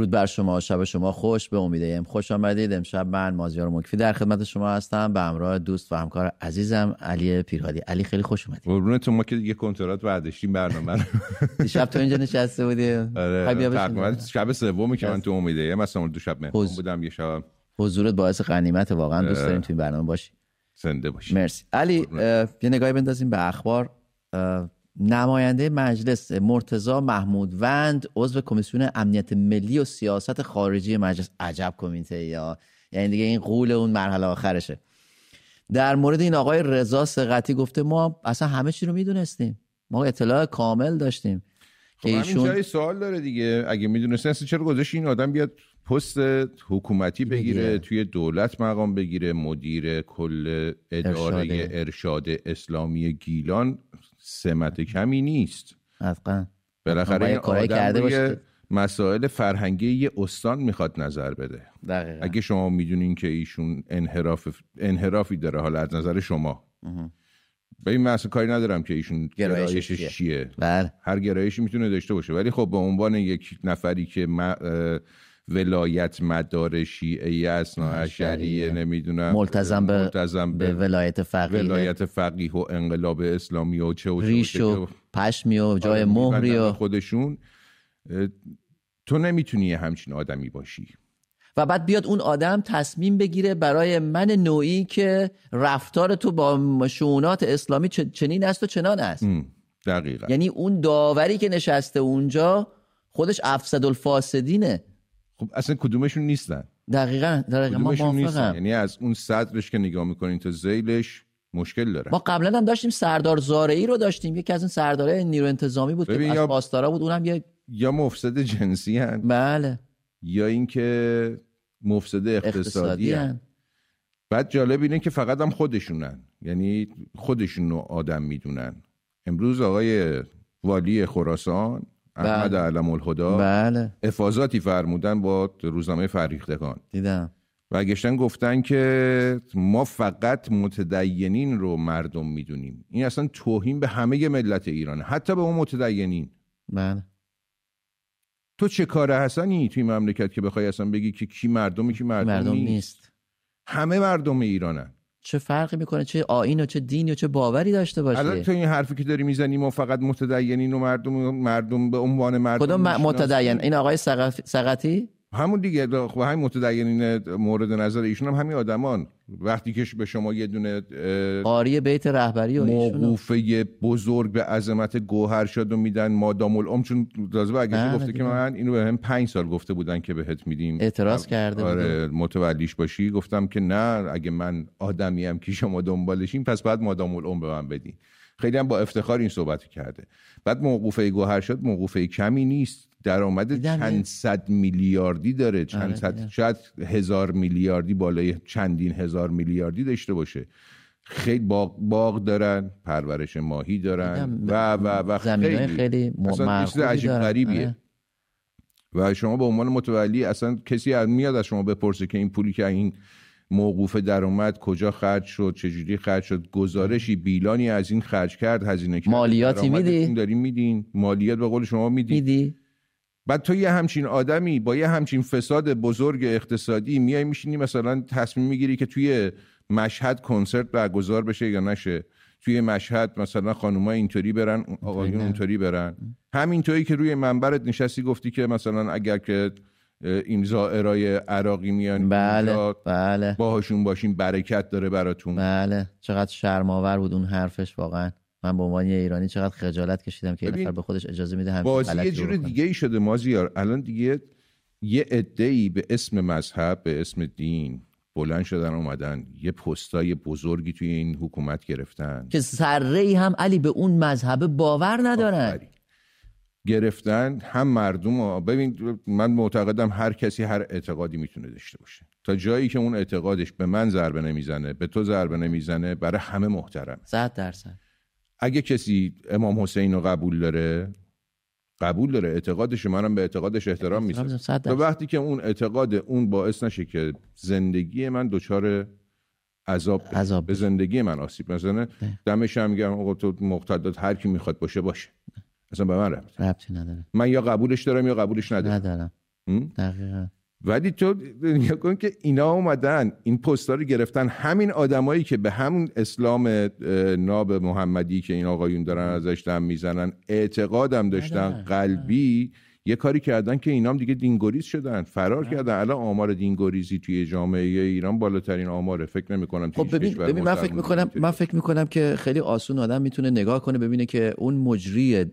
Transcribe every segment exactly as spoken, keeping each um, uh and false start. درود بر شما، شب شما خوش. به امید ام خوش آمدید. امشب من مازیار مکفی در خدمت شما هستم به همراه دوست و همکار عزیزم علی پیرهادی. علی خیلی خوش اومدید. قربونتون، ما که دیگه کنترات برداشتیم برنامه. دیشب تو اینجا نشسته بودی؟ آره، شب سومی که من تو امید ام مثلا دو شب مهمون بودم. یه شب حضورت باعث غنیمت، واقعا دوست داریم تو این برنامه باشی. زنده باشی. مرسی. علی یه نگاهی بندازیم به اخبار. نماینده مجلس مرتضی محمودوند عضو کمیسیون امنیت ملی و سیاست خارجی مجلس، عجب کمیته یا یعنی دیگه این قول اون مرحله آخرشه، در مورد این آقای رضا صقتی گفته ما اصلا همه چی رو میدونستیم، ما اطلاع کامل داشتیم. خب ایشون جای سوال داره دیگه، اگه میدونستن چرا گذاشت این آدم بیاد پست حکومتی بگیره، بگیره توی دولت مقام بگیره، مدیر کل اداره ارشاد, ارشاد اسلامی گیلان، سمت کمی نیست. اصلا بالاخره این آدم کرده باشه، مسائل فرهنگی یه استان میخواد نظر بده. دقیقا. اگه شما میدونین که ایشون انحراف انحرافی داره، حالا از نظر شما به این مسئله کاری ندارم که ایشون گرایشش چیه، هر گرایشی میتونه داشته باشه، ولی خب به عنوان یک نفری که ما ولایت مدار شیعه اثنا عشریه، نمیدونم ملتزم به, ملتزم به, به ولایت فقیه ولایت فقیه و انقلاب اسلامی و چه و چه ریش و پشمی و جای مهری و خودشون، تو نمیتونی همچین آدمی باشی. و بعد بیاد اون آدم تصمیم بگیره برای من نوعی که رفتار تو با شؤونات اسلامی چنین است و چنان است. دقیقاً. یعنی اون داوری که نشسته اونجا خودش افسدالفاسدینه. خب اصلا کدومشون نیستن. دقیقاً دقیقاً ما موافقم. یعنی از اون صدرش که نگاه میکنین تا ذیلش مشکل داره. ما قبلا هم داشتیم سردار زارعی رو داشتیم، یکی از اون سردارای نیرو انتظامی بود که از پاسدارا بود، اونم یه یا مفسد جنسی هست. بله. یا اینکه مفسد اقتصادی هن. بعد جالب اینه که فقط هم خودشونن، یعنی خودشون رو آدم میدونن. امروز آقای والی خراسان احمد علم الهدا بله. افاضاتی فرمودن با روزنامه فرهیختگان دیدم و گشتن گفتن که ما فقط متدینین رو مردم میدونیم. این اصلا توهین به همه ملت ایرانه، حتی به اون متدینین. بله. تو چه کاره هستنی توی مملکت که بخوای اصلا بگی که کی مردمی کی مردم, مردم نیست. نیست همه مردم ایرانن. چه فرقی میکنه چه آیین و چه دینی و چه باوری داشته باشه؟ الان تو این حرفی که داری میزنی ما فقط متدینین و مردم مردم به عنوان مردم کدوم متدین؟ این آقای صقتی همون دیگه، خب همین متدینین مورد نظر ایشون هم همین آدمان. وقتی که به شما یه دونه قاری بیت رهبری و موقوفه بزرگ به عظمت گوهرشاد رو میدن مادام العمر، چون لازم اگه گفته که من اینو به هم پنج سال گفته بودن که بهت میدیم، اعتراض کرده آره متولیش باشی، گفتم که نه اگه من آدمی ام که شما دنبالشین پس بعد مادام العمر به من بدین. خیلی هم با افتخار این صحبت کرده. بعد موقوفه گوهرشاد موقوفه کمی نیست، درآمد چند صد میلیاردی داره، چند صد شاید هزار میلیاردی، بالای چندین هزار میلیاردی داشته باشه. خیلی باغ باغ دارن، پرورش ماهی دارن و و و خیلی خیلی اصلا عجیب غریبیه. و شما به عنوان متولی اصلا کسی میاد از شما بپرسه که این پولی که این موقوف درآمد کجا خرج شد، چجوری خرج شد، گزارشی بیلانی از این خرج کرد، هزینه کرد، مالیاتی میدی دارین میدین، مالیات به قول شما میدی. بعد تو یه همچین آدمی با یه همچین فساد بزرگ اقتصادی میای میشینی مثلا تصمیم میگیری که توی مشهد کنسرت برگزار بشه یا نشه، توی مشهد مثلا خانوما اینطوری برن آقایون اونطوری برن. همینطوری که روی منبرت نشستی گفتی که مثلا اگر که این زائرای عراقی میان بله بله باهاشون باشین برکت داره براتون. بله چقدر شرم‌آور بود اون حرفش، واقعا من به عنوان یه ایرانی چقدر خجالت کشیدم که این نفر به خودش اجازه میده همین غلطو بکنه. بازی یه جور دیگه ای شده مازیار. الان دیگه یه عده‌ای به اسم مذهب به اسم دین بلند شدن اومدن یه پستای بزرگی توی این حکومت گرفتن که ذره‌ای هم علی به اون مذهب باور ندارن. آفری. گرفتن هم مردم. ببین من معتقدم هر کسی هر اعتقادی میتونه داشته باشه، تا جایی که اون اعتقادش به من ضربه نمیزنه به تو ضربه نمیزنه برای همه محترمه. صد درصد. اگه کسی امام حسین رو قبول داره قبول داره، اعتقادش منم به اعتقادش احترام میذارم، تا وقتی که اون اعتقاد اون باعث نشه که زندگی من دچار عذاب, عذاب به زندگی من آسیب مثلا دمش هم میگم آقا تو مقتدات هر کی میخواد باشه باشه، اصلا به من ربطی نداره. من یا قبولش دارم یا قبولش ندارم, ندارم. دقیقاً. ولی تو نگاه کن که اینا اومدن این پستا رو گرفتن، همین آدمایی که به همون اسلام ناب محمدی که این آقایون دارن ازش دم میزنن اعتقادم داشتن ده. قلبی ده. یه کاری کردن که اینا هم دیگه دینگوریز شدن، فرار ده. کردن. الان آمار دینگوریزی توی جامعه ایران بالاترین آماره، فکر نمی‌کنم خب ببین, ببین من فکر می‌کنم من فکر می‌کنم که خیلی آسون آدم میتونه نگاه کنه ببینه که اون مجری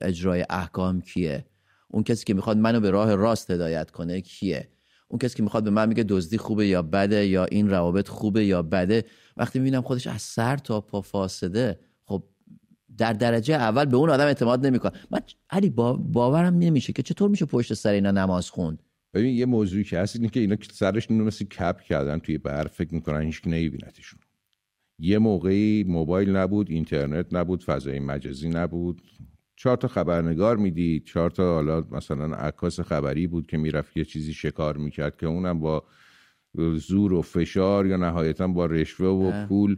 اجرای احکام کیه، اون کسی که میخواد منو به راه راست هدایت کنه کیه، اون کسی که میخواد به من میگه دزدی خوبه یا بده یا این روابط خوبه یا بده. وقتی میبینم خودش از سر تا پا فاسده، خب در درجه اول به اون آدم اعتماد نمیکنه. من علی با... باورم نمیشه که چطور میشه پشت سر اینا نماز خوند. ببین یه موضوعی که هست اینه که اینا سرش اینو مثل کپ کردن توی بر، فکر میکنن هیچکی نمیبینتشون. یه موقعی موبایل نبود، اینترنت نبود، فضای مجازی نبود، چهار تا خبرنگار میدید، چهار تا حالا مثلا عکاس خبری بود که میرفت یه چیزی شکار میکرد که اونم با زور و فشار یا نهایتا با رشوه و پول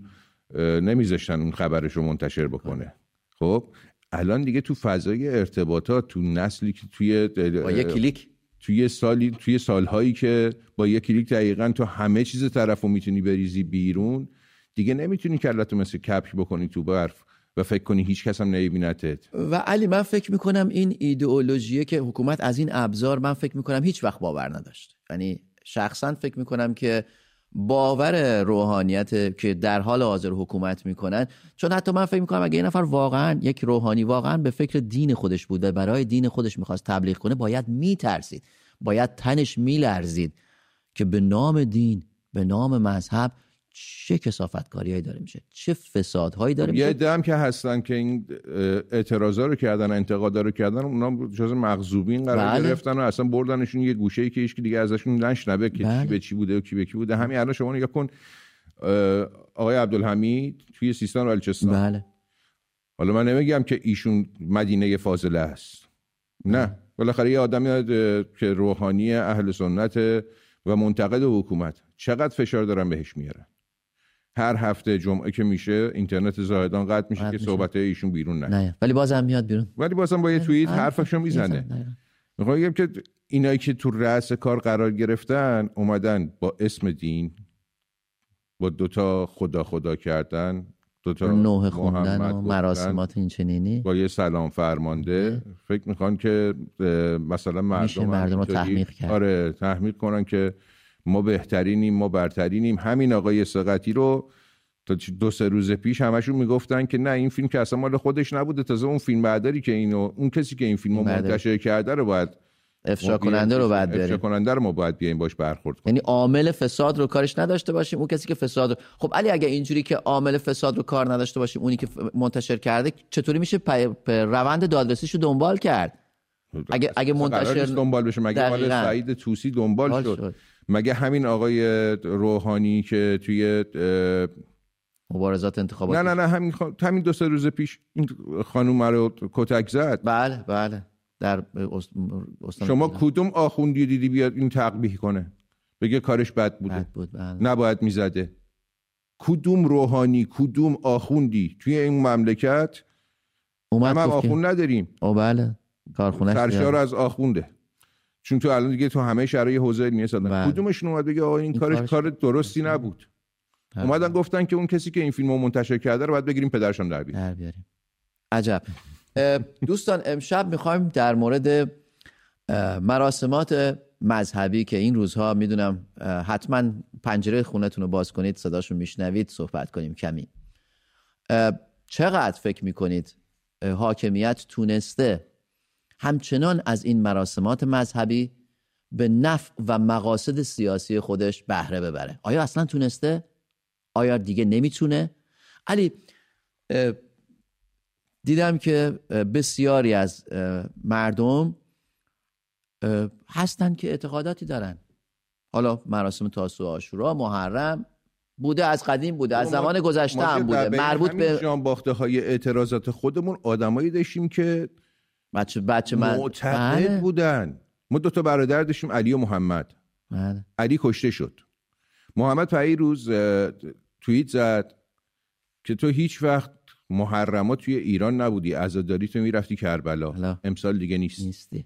نمیذاشتن اون خبرش رو منتشر بکنه. خب الان دیگه تو فضای ارتباطات، تو نسلی که توی با یه کلیک توی سالی توی سالهایی که با یه کلیک دقیقاً تو همه چیز طرفو میتونی بریزی بیرون، دیگه نمیتونی کلتو مثل کپش بکنی تو برف و فکر کنی هیچ کس هم نمیبینتت. و علی من فکر میکنم این ایدئولوژیه که حکومت از این ابزار، من فکر میکنم هیچ وقت باور نداشت. یعنی شخصا فکر میکنم که باور روحانیت که در حال حاضر حکومت میکنن، چون حتی من فکر میکنم اگه این نفر واقعا یک روحانی واقعا به فکر دین خودش بود و برای دین خودش میخواست تبلیغ کنه، باید میترسید، باید تنش میلرزید که به نام دین، به نام مذهب چه کسافتکاری‌هایی داره میشه، چه فسادهایی داره میشه. یه دم که هستن که این اعتراضا رو کردن، انتقادا رو کردن، اونا جز مغضوبین قرار گرفتن و اصلا بردنشون یه گوشه‌ای که هیچ دیگه ازشون نشنبه که بله. کی به چی بوده و کی به کی بوده. همین الان شما نگاه کن آقای عبدالحمید توی سیستان و بلوچستان، بله. حالا من نمیگم که ایشون مدینه فاضله است، نه، بالاخره یه آدمی که روحانی اهل سنت و منتقد حکومت، چقدر فشار دارن بهش میارن. هر هفته جمعه که میشه اینترنت زاهدان قطع میشه که میشه. صحبته ایشون بیرون نیاد، ولی بازم میاد بیرون، ولی بازم با یه توییت حرفشو میزنه. میخوام بگم که اینایی که تو رأس کار قرار گرفتن اومدن با اسم دین، با دوتا خدا خدا کردن، دوتا نوح خوندن و مراسمات این چنینی، با یه سلام فرمانده اه. فکر میخوان که مثلا مردم مردم رو تحمیق کنن. آره، تحمیق کنن که ما بهترینیم، ما برترینیم. همین آقای صقتی رو تا دو سه روز پیش همشون میگفتن که نه این فیلم که اصلا مال خودش نبوده، تازه اون فیلم برداری که اینو اون کسی که این فیلمو منتشر کرده رو باید افشا کننده رو باید بریم، افشا کننده رو ما باید بیایم باش برخورد کنیم. یعنی عامل فساد رو کارش نداشته باشیم، اون کسی که فساد رو... خب علی اگه اینجوری که عامل فساد رو کار نداشته باشیم، اونی که منتشر کرده، چطوری میشه پ... پ... روند دادرسیشو دنبال کرد؟ اگه اگه منتشر دنبال بشه مگه مال سعید طوسی دنبال شد. شد مگه همین آقای روحانی که توی مبارزات انتخاباتی، نه نه نه همین خ... همین دو سه روز پیش این خانم رو کتک زد. بله بله در استان. شما کدوم آخوندی دیدی بیاد این تقبیح کنه بگه کارش بد بوده؟ بد بود، بله. نباید میزده. کدوم روحانی، کدوم آخوندی توی این مملکت؟ ما آخوند نداریم. او بله کارخونه سرشار از آخونده، چون تو الان دیگه تو همه شهرهای حوزه علمیه سادن. کدومشون اومد بگه آقا این, این کارش کار درستی نبود؟ برد. اومدن گفتن که اون کسی که این فیلمو منتشر کرده رو باید بگیریم پدرشم در بیاریم. عجب. دوستان امشب میخوایم در مورد مراسمات مذهبی که این روزها میدونم حتما پنجره خونتون رو باز کنید صداشون میشنوید صحبت کنیم کمی. چقدر فکر میکنید حاکمیت تونسته همچنان از این مراسمات مذهبی به نفع و مقاصد سیاسی خودش بهره ببره؟ آیا اصلا تونسته؟ آیا دیگه نمیتونه؟ علی دیدم که بسیاری از مردم هستن که اعتقاداتی دارن، حالا مراسم تاسوعا، عاشورا، محرم بوده، از قدیم بوده، از زمان گذشته هم بوده، مربوط به جانباخته های اعتراضات خودمون آدمایی داشتیم که بچه بچه من معتقد بودن. ما دو تا برادر داشتیم، علی و محمد. بله. علی کشته شد. محمد پیروز توییت زد که تو هیچ وقت محرمات توی ایران نبودی، عزاداری تو میرفتی کربلا، امسال دیگه نیست. نیستی.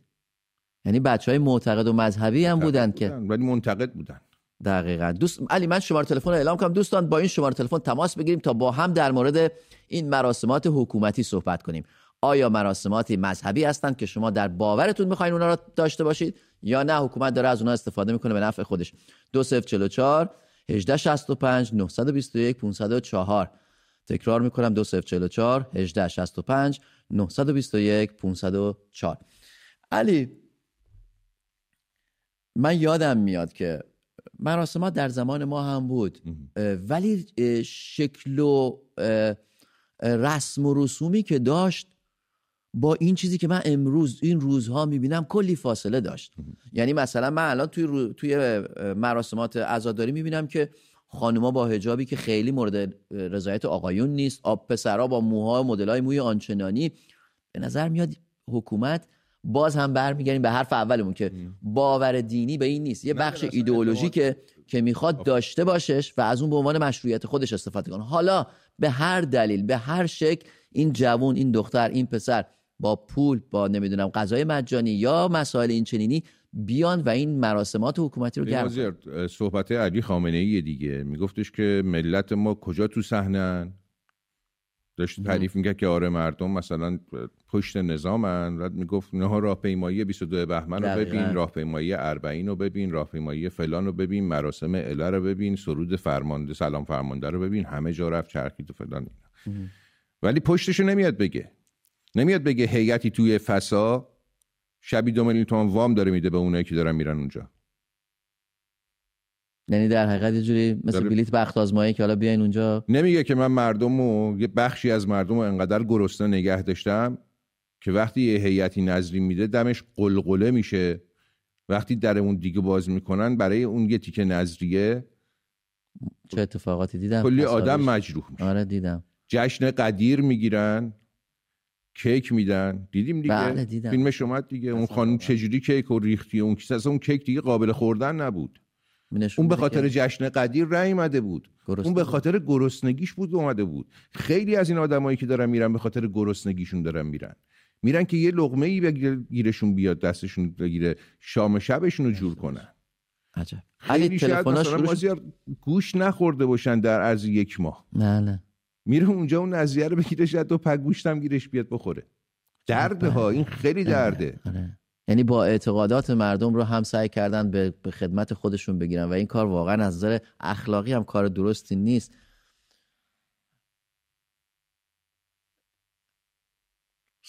یعنی بچهای معتقد و مذهبی هم بودن, بودن. که ولی منتقد بودن. دقیقاً. دوست علی من شماره تلفن رو اعلام کنم. دوستان با این شماره تلفن تماس بگیریم تا با هم در مورد این مراسمات حکومتی صحبت کنیم. آیا مراسماتی مذهبی هستند که شما در باورتون می‌خواید اونها را داشته باشید یا نه حکومت داره از اونها استفاده می‌کنه به نفع خودش؟ دو صفر چهار چهار یک هشت شش پنج نه دو یک پانصد و چهار. تکرار می‌کنم دو صفر چهار چهار یک هشت شش پنج نه دو یک پانصد و چهار. علی من یادم میاد که مراسمات در زمان ما هم بود ولی شکل و رسم و رسومی که داشت با این چیزی که من امروز این روزها میبینم کلی فاصله داشت. یعنی مثلا من الان توی, رو... توی مراسمات عزاداری میبینم که خانوما با حجابی که خیلی مورد رضایت آقایون نیست، آب پسرها با موها مدل‌های موی آنچنانی، به نظر میاد حکومت باز هم برمیگردیم به حرف اولمون که باور دینی به این نیست، یه بخش ایدئولوژی که که میخواد داشته باشش و از اون به عنوان مشروعیت خودش استفاده کنه. حالا به هر دلیل به هر شکل این جوان این دختر این پسر با پول با نمیدونم غذای مجانی یا مسائل این چنینی بیان و این مراسمات حکومتی رو گرم. صحبت علی خامنه‌ای دیگه میگفتش که ملت ما کجا تو صحنن، داشت تعریف میکرد که آره مردم مثلا پشت نظامن، بعد میگفت نه راهپیمایی بیست و دو بهمن رو ببین، راهپیمایی اربعین رو ببین، راهپیمایی فلان رو ببین، مراسم اله رو ببین، سرود فرمانده سلام فرمانده رو ببین، همه جا رفت چرخید و فلان اینا. ولی پشتشو نمیاد بگه، نمیاد بگه هیئتی توی فسا شبی دو میلیون تومان وام داره میده به اونایی که دارن میرن اونجا. یعنی در حقیقت یه جوری مثل بلیت بخت آزمایی که حالا بیاین اونجا. نمیگه که من مردمو یه بخشی از مردمو انقدر گرسنه نگه داشتم که وقتی یه هیئتی نظرین میده دمش قلقله میشه، وقتی در اون دیگه باز میکنن برای اون یه تیکه نظریه چه اتفاقاتی دیدم، کلی آدم مجروح میشه. آره دیدم. جشن قدیر میگیرن، کیک میدن، دیدیم دیگه فیلمش اومد دیگه، اون خانم چجوری کیک و ریختی اون کیسه، اصلا اون کیک دیگه قابل خوردن نبود، اون به خاطر جشن قدیر نیامده بود، اون به خاطر گرسنگیش بود اومده بود. خیلی از این آدمایی که دارن میرن به خاطر گرسنگیشون دارن میرن، میرن که یه لقمه ای بگیرشون بیاد دستشون بگیره شام شبشون رو جور کنن. عجب. علی تلفناش مازیار گوش نخورده باشن در عرض یک ماه. نه نه. میره اونجا اون نظریه رو بگیره شد دو پک گوشتم گیرش بیاد بخوره. درده ها این خیلی درده. آره. یعنی با اعتقادات مردم رو هم سعی کردن به خدمت خودشون بگیرن و این کار واقعا از نظر اخلاقی هم کار درستی نیست.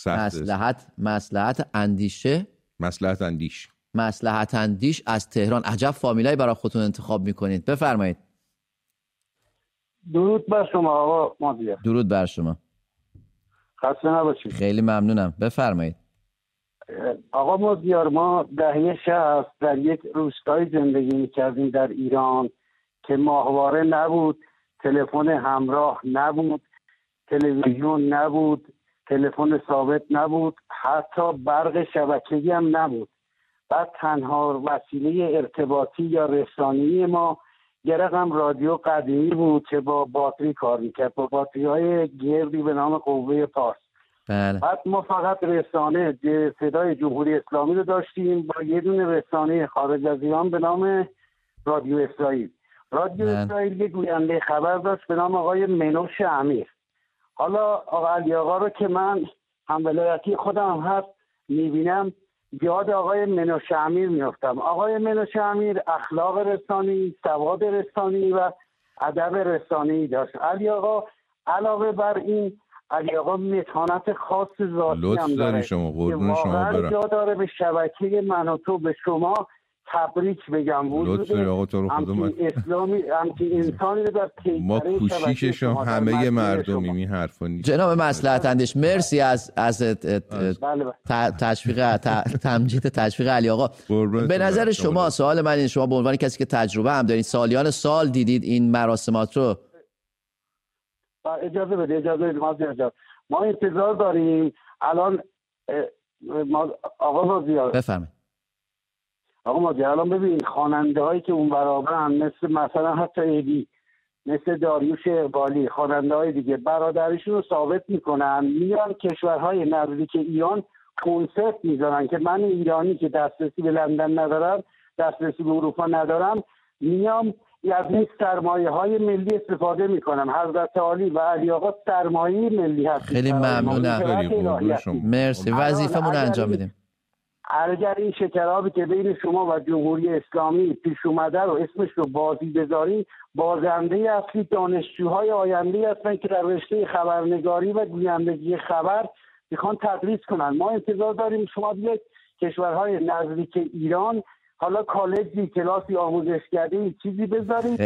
مصلحت مصلحت اندیشه مصلحت اندیش مصلحت اندیش از تهران. عجب فامیلایی برای خودتون انتخاب میکنید. بفرمایید. درود بر شما آقا مازیار. درود بر شما. خسته نباشید. خیلی ممنونم. بفرمایید. آقا مازیار ما دهه شصت در یک روستایی زندگی میکردیم در ایران که ماهواره نبود، تلفن همراه نبود، تلویزیون نبود، تلفن ثابت نبود، حتی برق شبکه‌ای هم نبود. بعد تنها وسیله ارتباطی یا رسانه‌ای ما یه رقم رادیو قدیمی بود که با باتری کار میکرد، با باتری‌های گردی به نام قوه پارس. بله. بعد ما فقط رسانه صدای جمهوری اسلامی رو داشتیم با یه دونه رسانه خارج از ایران به نام رادیو اسرائیل. رادیو بله. اسرائیل یه گوینده خبر داشت به نام آقای منوچهر امیر. حالا آقا علی آقا رو که من هم ولایتی خودم هست میبینم یاد آقای منوچهر امیر میافتم. آقای منوچهر امیر اخلاق رسانی، سواد رسانی و ادب رسانی داشت. علی آقا علاوه بر این علی آقا متانت خاص ذاتی هم داره شما قربون شما برم. جا داره به شبکه من و تو به شما تبریک بگم. وجود همچین اسلامی همچین انسانی در ما کوشیشش همه مردمی این حرفا نیست. جناب مصلحت اندیش مرسی از از تشویق تمجید تشویق علی آقا. به نظر شما سوال من این، شما به عنوان کسی که تجربه هم دارین سالیان سال دیدید این مراسمات رو، اجازه بده اجازه بده ما اجازه ما انتظار داریم الان آقا مازیار بفهمه. آقا مازیار الان ببین خواننده هایی که اون برابرن مثل مثلا حتی ایدی مثل داریوش اقبالی خواننده های دیگه برادرشون رو ثابت میکنن، میان کشورهای نزدیک ایران کنسرت میذارن که من ایرانی که دسترسی به لندن ندارم، دسترسی به اروپا ندارم، میام از این سرمایه های ملی استفاده میکنم. حضرت عالی و علی آقا سرمایه ملی هست. خیلی ممنونم، مرسی، وظیفمون انجام بدیم. اگر این شکرابی که بین شما و جمهوری اسلامی پیش اومده رو اسمش رو بازی بذاری، بازنده اصلی دانشجوهای آینده هستن که در رشته خبرنگاری و گویندگی خبر میخوان تدریس کنن. ما انتظار داریم شما بیاید کشورهای نزدیک ایران حالا کالجی، کلاسی آموزشگری چیزی بذارید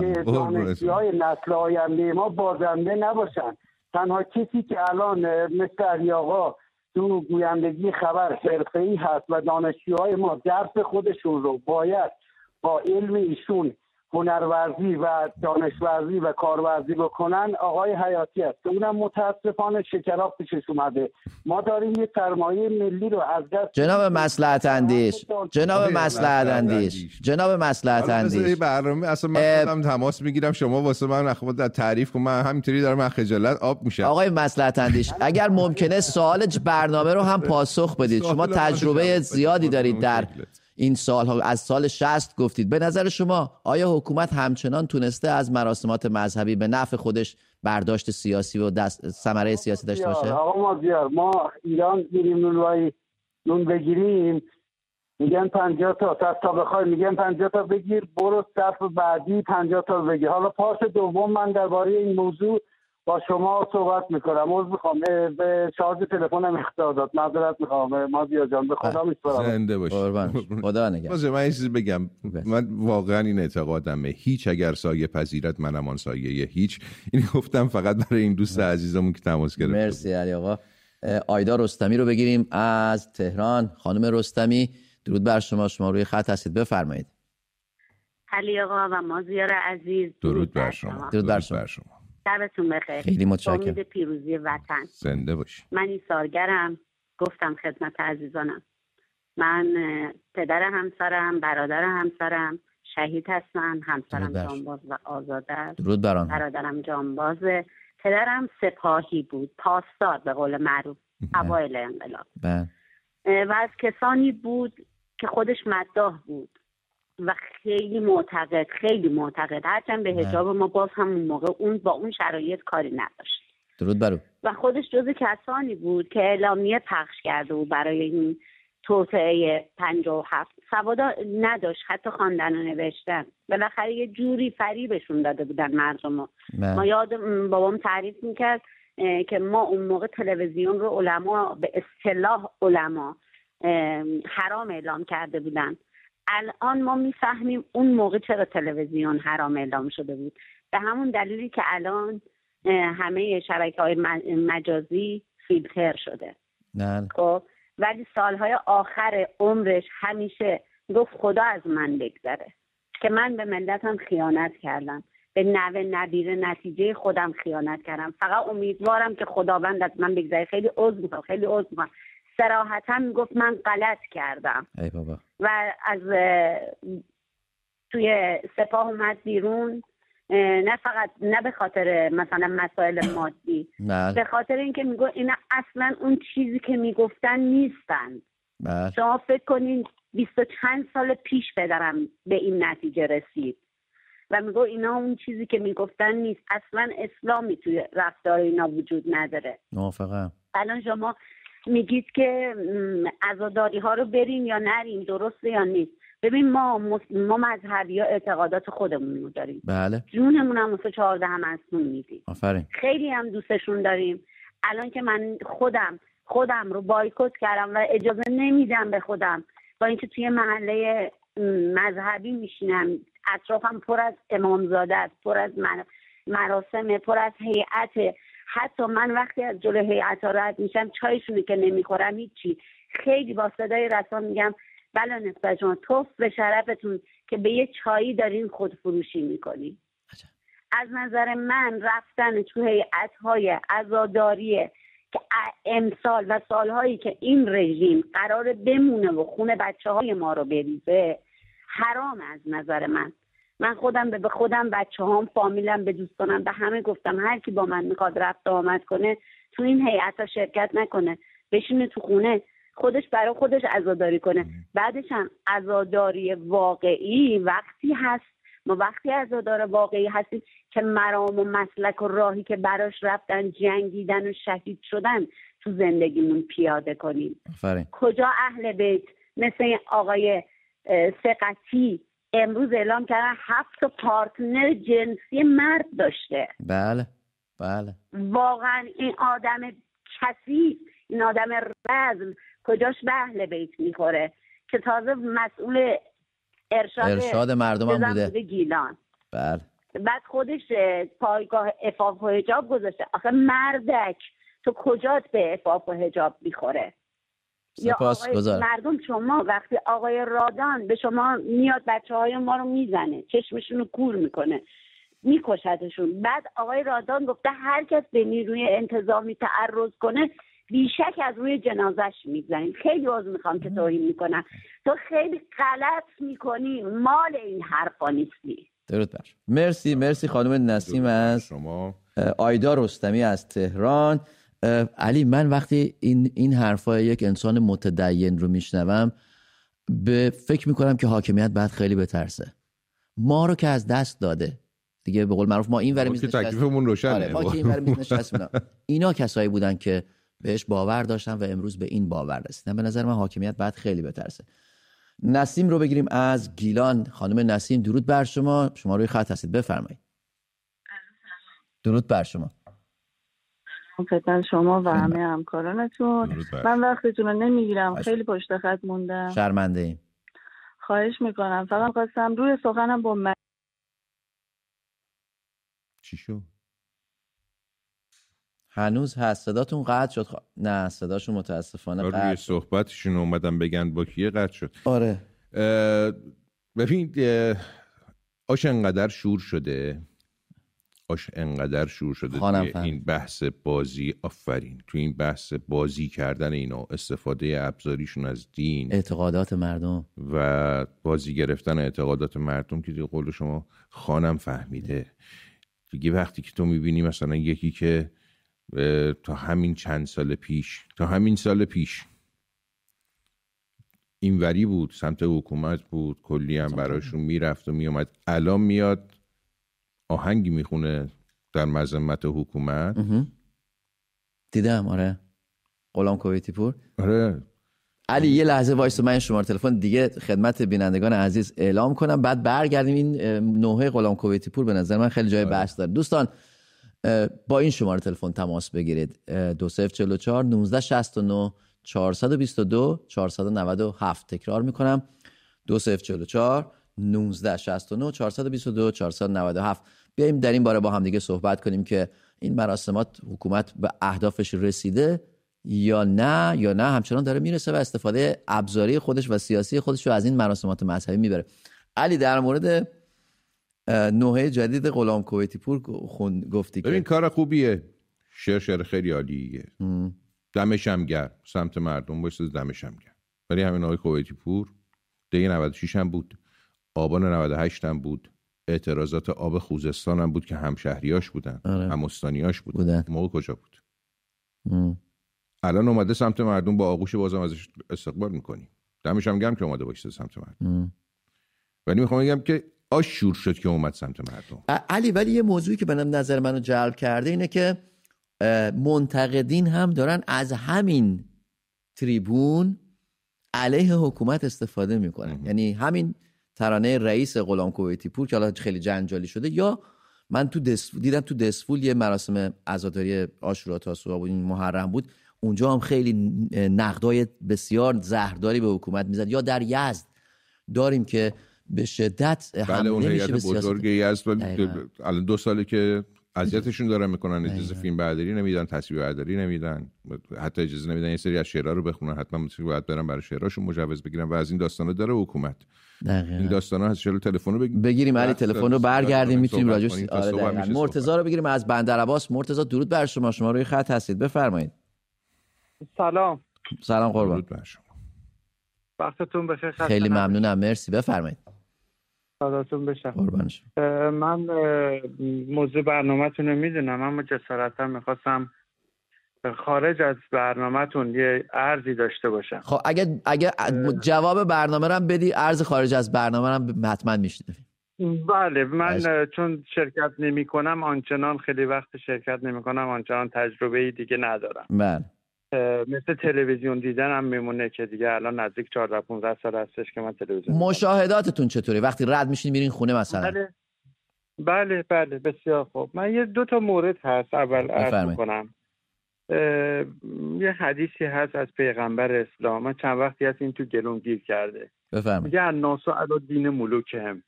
که دانشجوهای نسل آینده ما بازنده نباشن. تنها کسی که الان مثل علی آقا تو گویندگی خبر حرفه‌ای هست و دانشجوهای ما درس خودشون رو باید با علم ایشون هنرورزی و دانشورزی و کارورزی بکنن، آقای حیاتی هست. اونم متاسفانه شکراب پیشش اومده. ما داریم یه سرمایه ملی رو از دست جناب مصلحت اندیش جناب مصلحت اندیش جناب مصلحت اندیش برنامه اصلا من خودم تماس میگیرم، شما واسه من خودت تعریف کن، من همینطوری دارم از خجالت آب میشم. آقای مصلحت اندیش اگر ممکنه سوال برنامه رو هم پاسخ بدید، شما تجربه زیادی دارید در این سالها، از سال شصت گفتید. به نظر شما آیا حکومت همچنان تونسته از مراسمات مذهبی به نفع خودش برداشت سیاسی و دست ثمره سیاسی داشته باشه؟ آقا مازیار، ما ایران میریم نون وای نون بگیریم، میگن پنجاه تا، صد تا بخوای میگن پنجاه تا بگیر، برو صف بعدی پنجاه تا بگیر. حالا پاس دوم من درباره این موضوع با شما صحبت میکنم. عذر میخوام به شارژ تلفنم اخطار داد، معذرت میخوام مازیار جان، به خدا میسپارم. زنده باش، خدا نگهدار. من یه چیزی بگم، من واقعا این اعتقادمه، هیچ اگر سایه پذیرت منم آن سایه هیچ. این گفتم فقط برای این دوست عزیزمون که تماس گرفت. مرسی علی آقا. آیدا رستمی رو بگیریم از تهران. خانم رستمی درود بر شما، شما روی خط هستید، بفرمایید. علی آقا و مازیار عزیز درود بر شما. درود بر شما. شبتون بخیر. خیلی متشکرم. امید پیروزی وطن. زنده باشی. من ایثارگرم، گفتم خدمت عزیزانم. من پدر همسرم، برادر همسرم شهید هستن، همسرم جانباز و آزاده است. درود بر آنها. برادرم جانبازه، پدرم سپاهی بود، پاسدار به قول معروف اوایل انقلاب. بله. و از کسانی بود که خودش مداح بود و خیلی معتقد خیلی معتقد هرچند به حجاب ما باز همون موقع اون با اون شرایط کاری نداشت. درود بر او. و خودش جزو کسانی بود که اعلامیه پخش کرده بود برای این توطئه پنجاه و هفت، سوادا نداشت حتی خواندن و نوشتن. بالاخره یه جوری فریبشون داده بودن مردمو. ما یاد بابام تعریف میکرد که ما اون موقع تلویزیون رو علما، به اصطلاح علما، حرام اعلام کرده بودن. الان ما میفهمیم اون موقع چرا تلویزیون حرام اعلام شده بود، به همون دلیلی که الان همه شبکه‌های مجازی فیلتر شده. نه. خب ولی سالهای آخر عمرش همیشه گفت خدا از من بگذره که من به ملتم خیانت کردم، به نوه نبیره نتیجه خودم خیانت کردم، فقط امیدوارم که خداوند از من بگذره. خیلی عذر می‌خوام، خیلی عذر می‌خوام. صراحتاً میگفت من غلط کردم. ای بابا. و از توی سپاه اومد بیرون، نه فقط نه به خاطر مثلا مسائل مادی، به خاطر اینکه میگه اینا اصلا اون چیزی که میگفتن نیستن. بله. شما فکر کنین بیست و چند سال پیش پدرم به این نتیجه رسید و میگه اینا اون چیزی که میگفتن نیست، اصلا اسلامی توی رفتار اینا وجود نداره. موافقم. الان شما میگید که عزاداری ها رو بریم یا نریم، درسته یا نیست. ببین ما ما مذهبی ها اعتقادات خودمون رو داریم. بله. جونمون هم واسه چهارده هم ازمون میدیم. آفرین. خیلی هم دوستشون داریم. الان که من خودم خودم رو بایکوت کردم و اجازه نمیدم به خودم، با اینکه توی محله مذهبی میشینم، اطرافم پر از امامزاده است، پر از مراسم، پر از هیئت. حتی من وقتی از جلوی هیئت ها رد میشم چایشونو که نمیخورم هیچی، خیلی با صدای رسان میگم بلا نسبت شما، توف به شرفتون که به یه چایی دارین خودفروشی میکنین. از نظر من رفتن تو هیئت های عزاداریه که امسال و سالهایی که این رژیم قراره بمونه و خون بچه های ما رو بریزه حرام. از نظر من من خودم به خودم، بچه هم، فامیلم، به دوستانم، به همه گفتم هر کی با من میخواد رفت آمد کنه تو این هیئت شرکت نکنه، بشینه تو خونه. خودش برای خودش عزاداری کنه. بعدش هم عزاداری واقعی وقتی هست، ما وقتی عزادار واقعی هستیم که مرام و مسلک و راهی که براش رفتن، جنگیدن و شهید شدن تو زندگیمون پیاده کنیم. آفرین. کجا اهل بیت مثل آقای صقتی امروز اعلام کردن هفت پارتنر جنسی مرد داشته. بله بله. واقعا این آدم کثیف، این آدم رذل کجاش به اهل بیت میخوره که تازه مسئول ارشاد, ارشاد مردم هم بوده. بوده گیلان. بله. بعد خودش پایگاه عفاف و حجاب گذاشته. آخه مردک تو کجات به عفاف و حجاب میخوره؟ سپاس گزارم. مردم شما وقتی آقای رادان به شما میاد بچه های ما رو میزنه، چشمشون رو کور میکنه، میکشتشون. بعد آقای رادان گفته هر کس به نیروی انتظامی تعرض کنه بیشک از روی جنازش میزنیم. خیلی عذر میخوام که توهین میکنم. تو خیلی غلط میکنی، مال این حرفا نیستی. درود بر. مرسی مرسی خانم نسیم از شما. آیدا رستمی از تهران. علی، من وقتی این این حرفای یک انسان متدین رو میشنوم به فکر میکنم که حاکمیت باید خیلی بترسه. ما رو که از دست داده دیگه، به قول معروف ما این ور میز تکلیفمون روشنه. ما که این ور میز نشستیم. اینا کسایی بودن که بهش باور داشتن و امروز به این باور رسیدن. به نظر من حاکمیت باید خیلی بترسه. نسیم رو بگیریم از گیلان. خانم نسیم درود بر شما. شما روی خط هستید، بفرمایید. درود بر شما. خدمت شما و همه همکارانتون. من وقتتون رو نمیگیرم، خیلی پشت خط موندم، شرمنده ایم. خواهش میکنم. فقط خواستم روی سخنم با من چی شو؟ هنوز هست صداتون قطع شد؟ خوا... نه صداشون متاسفانه قطع شد. روی صحبتشون اومدن بگن با کیه قطع شد. آره اه... ببینید اه... آش انقدر شور شده آش انقدر شور شده توی این بحث بازی. آفرین. تو این بحث بازی کردن اینا، استفاده ابزاریشون از دین، اعتقادات مردم و بازی گرفتن اعتقادات مردم که دیگه قول شما خانم فهمیده دیگه. وقتی که تو میبینی مثلا یکی که تا همین چند سال پیش تا همین سال پیش این وری بود، سمت حکومت بود، کلی هم براشون میرفت و میومد، الان میاد آهنگی میخونه در مذمت حکومت. دیدم. آره غلام کویتی پور. آره علی یه لحظه وایس، من شماره تلفن دیگه خدمت بینندگان عزیز اعلام کنم، بعد برگردیم. این نوحه غلام کویتی پور به نظر من خیلی جای بحث داره. دوستان با این شماره تلفن تماس بگیرید: دو صفر چهار چهار، یک نوزده شصت و نه، چهارصد و بیست و دو، چهارصد و نود و هفت. تکرار میکنم: دو صفر چهار چهار، یک نوزده شصت و نه، چهارصد و بیست و دو، چهارصد و نود و هفت. بیاییم در این باره با هم دیگه صحبت کنیم که این مراسمات حکومت به اهدافش رسیده یا نه، یا نه همچنان داره میرسه و استفاده ابزاری خودش و سیاسی خودش رو از این مراسمات مذهبی میبره. علی، در مورد نوحه جدید غلام کویتی پور گفتی که این کار خوبیه، شعر شعر خیلی عالیه، دمش هم گرم، سمت مردم باشه، دمش هم گرم. ولی همین آقای کویتی پور دیگه نود و شش هم بود، آبان نود و هشت هم بود، اعتراضات آب خوزستان هم بود که همشهریاش بودن. آره. همستانیاش بودن, بودن. موقع کجا بود؟ ام. الان اومده سمت مردم، با آغوش بازم ازش استقبال میکنیم، دمش هم گرم که اومده باشه سمت مردم. ولی میخوام بگم که آشور شد که اومد سمت مردم. علی، ولی یه موضوعی که به نظر منو جلب کرده اینه که منتقدین هم دارن از همین تریبون علیه حکومت استفاده میکنن. یعنی همین ترانه رئیس غلام کویتی پور که الان خیلی جنجالی شده، یا من تو دسفول دیدم، تو دسفول یه مراسم عزاداری عاشورا تاسوعا بود، این محرم بود، اونجا هم خیلی نقدای بسیار زهرداری به حکومت میزد. یا در یزد داریم که به شدت حمله میشه. بله، اون هیئت بزرگ یزد الان دو ساله که اذیتشون دارن میکنن، اجازه فیلم برداری نمیدن، تصویر برداری نمیدن، حتی اجازه نمیدن یه سری از شعرها رو بخونن، حتما میتونن بعد برن برای شعراشون مجوز بگیرن و از این داستانا داره حکومت. دقیقاً این داستانا هست. چلو تلفن رو بگیریم بگیریم علی، تلفن رو برگردیم میتونیم راجعش. آره مرتضی رو بگیریم از بندرعباس. مرتضی درود بر شما. شما روی خط هستید، بفرمایید. سلام. سلام قربان. وقتتون بخیر. خیلی ممنونم. مرسی، بفرمایید. سلامتون بشه. قربان شما. من موضوع برنامه‌تون رو میدونم، اما جسارتاً می‌خواستم خارج از برنامه‌تون یه ارزی داشته باشن. خب اگه اگه جواب برنامه رو هم بدی، ارز خارج از برنامه رو هم حتما میشید. بله، من عشق. چون شرکت نمی‌کنم آنچنان، خیلی وقت شرکت نمی‌کنم آنچنان تجربه‌ای دیگه ندارم. بله. مثل تلویزیون دیدن هم میمونه که دیگه الان نزدیک چهارده پانزده سال هستش که من تلویزیون. مشاهداتتون چطوری وقتی رد میشین میرین خونه مثلا؟ بله بله, بله. بسیار خوب. من یه دو تا مورد هست اول عرض می‌کنم. یه حدیثی هست از پیغمبر اسلام، من چند وقتی هست این تو گلوم گیر کرده. بفرمایید. میگه الناس علی دین ملوکهم،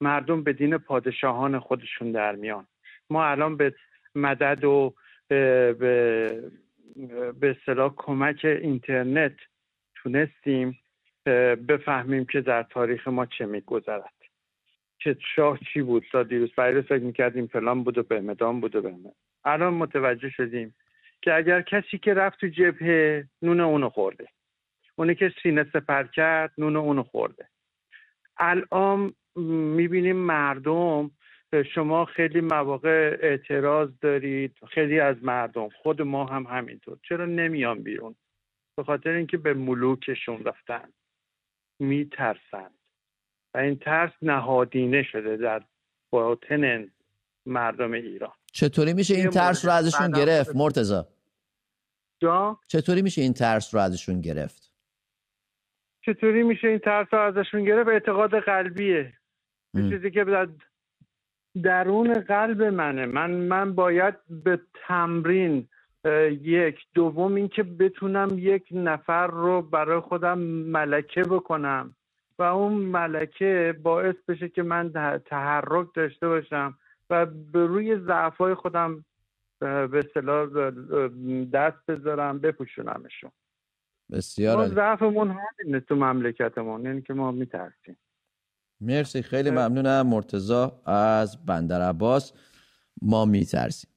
مردم به دین پادشاهان خودشون در میان. ما الان به مدد و به به اصطلاح کمک اینترنت تونستیم بفهمیم که در تاریخ ما چه میگذرد، چه شاه چی بود. تا دیروز پیروز فکر میکردیم فلان بود و بهمدان بود و بهمدان. الان متوجه شدیم که اگر کسی که رفت تو جبهه نون اونو خورده، اونی که سینه سپر کرد نون اونو خورده. الان میبینیم مردم، شما خیلی مواقع اعتراض دارید، خیلی از مردم، خود ما هم همینطور، چرا نمیان بیرون؟ به خاطر اینکه به ملوکشون رفتن، میترسن و این ترس نهادینه شده در باطن مردم ایران. چطوری میشه این ترس رو ازشون گرفت مرتضی؟ جا؟ چطوری میشه این ترس رو ازشون گرفت؟ چطوری میشه این ترس رو ازشون گرفت؟ اعتقاد قلبیه، یه چیزی که در درون قلب منه. من من باید به تمرین، یک دوم این که بتونم یک نفر رو برای خودم ملکه بکنم و اون ملکه باعث بشه که من تحرک داشته باشم و به روی ضعفای خودم به اصطلاح دست بذارم، بپوشونمشون. بسیار عالی. ضعفمون همینه تو مملکتمون، یعنی که ما میترسیم. مرسی، خیلی ممنونم مرتضی از بندرعباس. ما میترسیم.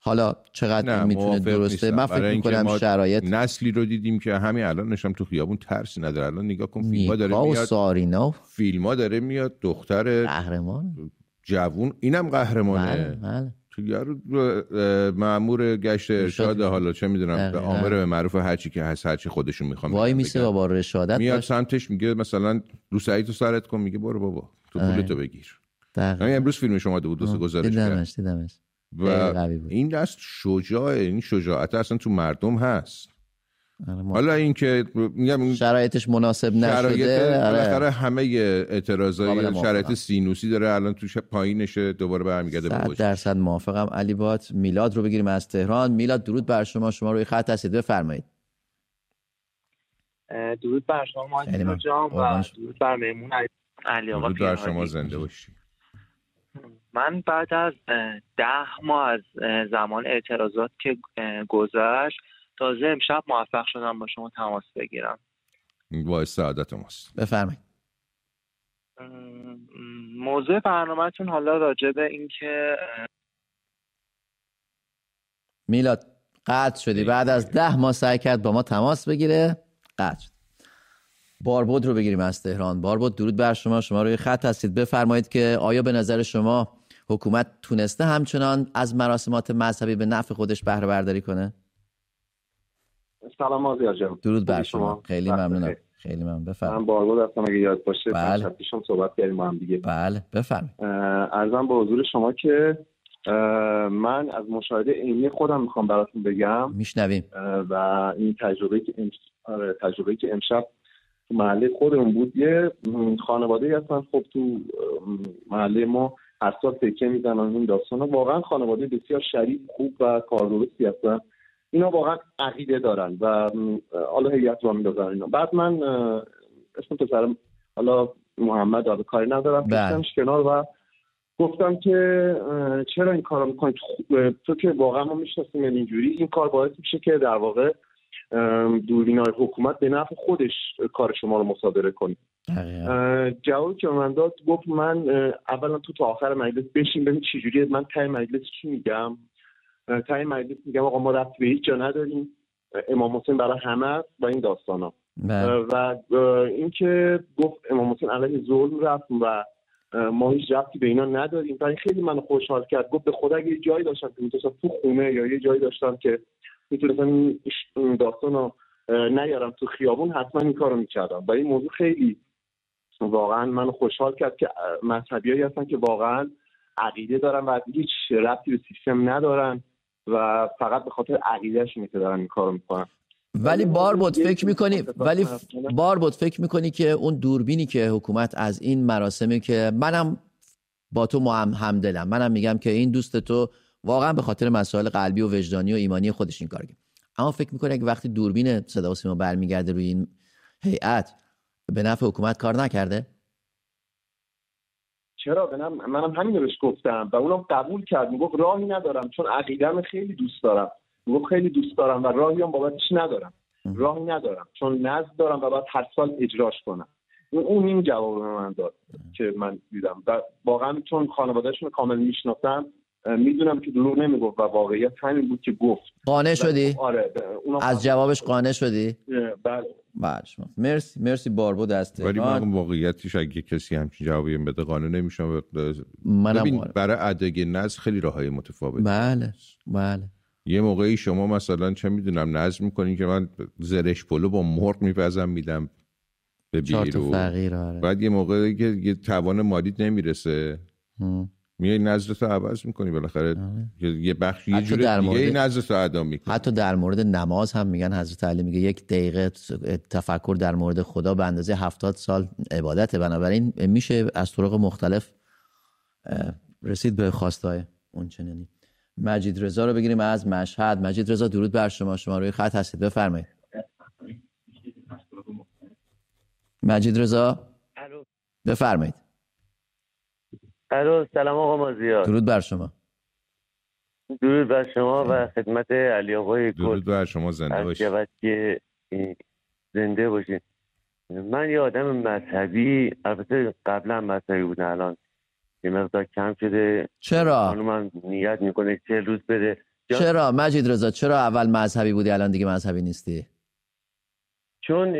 حالا چقدر میتونه درسته؟ من فکر میکنم شرایط نسلی رو دیدیم که همین الان نشم تو خیابون ترسی نداره. الان نگاه کن، فیلم‌ها داره میاد، سارینا فیلم‌ها داره میاد، دختر قهرمان جوون، اینم قهرمانه. بله یارو مأمور گشت ارشاد، حالا چه میدونم به آمر به معروف هر چی که هست، هر چی خودشون میخوام. وای میسه بابا رشادت میاد سمتش میگه مثلا روسایی تو سرت کن، میگه برو بابا تو پولتو بگیر. همین امروز فیلم شما بود، دوست گزارش دیدمش دیدمش و این دست شجاع، این شجاعت اصلا تو مردم هست. حالا اینکه میگم شرایطش مناسب نشده، بالاخره همه اعتراضای شرایط سینوسی داره، الان توش پایینشه، دوباره برمیگرده به وجود. صد درصد موافقم. علی بات میلاد رو بگیریم از تهران. میلاد درود بر شما، شما روی خط هستید، بفرمایید. درود بر شما جناب جان و درود بر مهمون علی آقا پیرهادی. درود بر شما، زنده باشید. من بعد از ده ماه از زمان اعتراضات که گذشت تازه امشب موفق شدم با شما تماس بگیرم. باعث سعادت ماست. بفرمایید. موضوع برنامه‌تون حالا راجع به این که میلاد قطع شدی، بعد از ده ماه سعی کرد با ما تماس بگیره، قطع شد. باربود رو بگیریم از تهران. باربود درود بر شما، شما روی خط هستید، بفرمایید که آیا به نظر شما حکومت تونسته همچنان از مراسمات مذهبی به نفع خودش بهره برداری کنه؟ سلام مازیار جان، درود بر شما، خیلی ممنونم. خیلی ممنون. بفرمایید. من باربود هستم، اگه یاد باشه بله. پیشم صحبت کردیم با هم دیگه. بله بفرمایید. عرضم به حضور شما که من از مشاهده عینی خودم میخوام براتون بگم. میشنویم. و این تجربه که امش... تجربه که امشب تو محله خودمون بود، یه خانواده‌ای هستن خب تو محله ما حساس تکه میزنن این داستانا، واقعا خانواده بسیار شریف، خوب و کاردرستی هستن. اینا واقعا عقیده دارن و حالا هیئت رو می‌ذارن اینا. بعد من اسم پسرم حالا محمد آبی کاری ندارم، گفتمش کنار و گفتم که چرا این کارو می‌کنید؟ تو که واقعا ما می‌شناسیم اینجوری، این کار باعث میشه که در واقع دوربینای حکومت به نفع خودش کار شما رو مصادره کنه. جوابی که من داد گفت من اولا تو تا آخر مجلس بشین ببین چه جوریه، من ته مجلس چی میگم؟ تای مجلس میگم آقا ما رفت به هیچ جا نداریم، امام حسین برای همه با این داستانا. و اینکه گفت امام حسین علیه ظلم رفت و ما هیچ ربطی به اینا نداریم، برای خیلی من خوشحال کرد. گفت به خدا اگه یه جایی داشتم که میتونستم تو خونه یا یه جایی داشتم که میتونستم این داستان رو نیارم تو خیابون، حتما این کار رو میکردم. و این موضوع خیلی واقعا من خوشحال کرد که مذهبی هایی هستن که واقعا عقیده دارن و هیچ ربطی به سیستم ندارن و فقط به خاطر عقیدهشونه که دارن این کار رو میکنن. ولی بار بود فکر میکنی ولی بار بود فکر میکنی که اون دوربینی که حکومت از این مراسمی که منم با تو همدلم، منم میگم که این دوست تو واقعا به خاطر مسائل قلبی و وجدانی و ایمانی خودش این کارو کرد، اما فکر میکنه که وقتی دوربین صدا و سیما برمیگرده روی این هیئت به نفع حکومت کار نکرده؟ چرا؟ منم منم همین رو گفتم و اونم قبول کرد. میگفت راهی ندارم چون عقیده‌ام خیلی دوست دارم. میگفت خیلی دوست دارم و راهی هم بابتش ندارم. راهی ندارم چون نذر دارم و باید هر سال اجراش کنم. اون این جواب من داد که من دیدم و واقعا چون خانواده‌شون کامل میشناسم میدونم که دروغ نمیگفت و واقعیت همین بود که گفت. قانع شدی؟ آره. از جوابش قانع شدی؟ بله. باشه. مرسی مرسی باربود است. ولی من واقعیتش اگه کسی همچین جوابی بده قانع نمیشم. ببین برای ادای نذر خیلی راههای متفاوتی. بله. بله. یه موقعی شما مثلا چه میدونم نظر میکنین که من زرش پلو با مرغ میپزم میدم به بیرو. بعد یه موقعی که یه توان مالی نمیرسه. هم. میای نظرت رو عوض میکنی بالاخره یه بخش یه جوری دیگه مورد... این نظرت رو ادا میکنی. حتی در مورد نماز هم میگن حضرت علی میگه یک دقیقه تفکر در مورد خدا به اندازه هفتاد سال عبادته. بنابراین میشه از طرق مختلف رسید به خواستای اون چنینی. مجید رضا رو بگیریم از مشهد. مجید رضا درود بر شما، شما روی خط هستید، بفرمایید. مجید رضا بفرمایید. الو سلام آقا مازیار. درود بر شما. درود بر شما و خدمت علی آقای گل. درود بر شما، زنده باشید. که زنده باشید. من یه آدم مذهبی، البته قبلا مذهبی بودم، الان یه مقدار کم شده. چرا؟ خانومم نیت میکنه چه روز بده. چرا مجید رضا چرا اول مذهبی بودی الان دیگه مذهبی نیستی؟ چون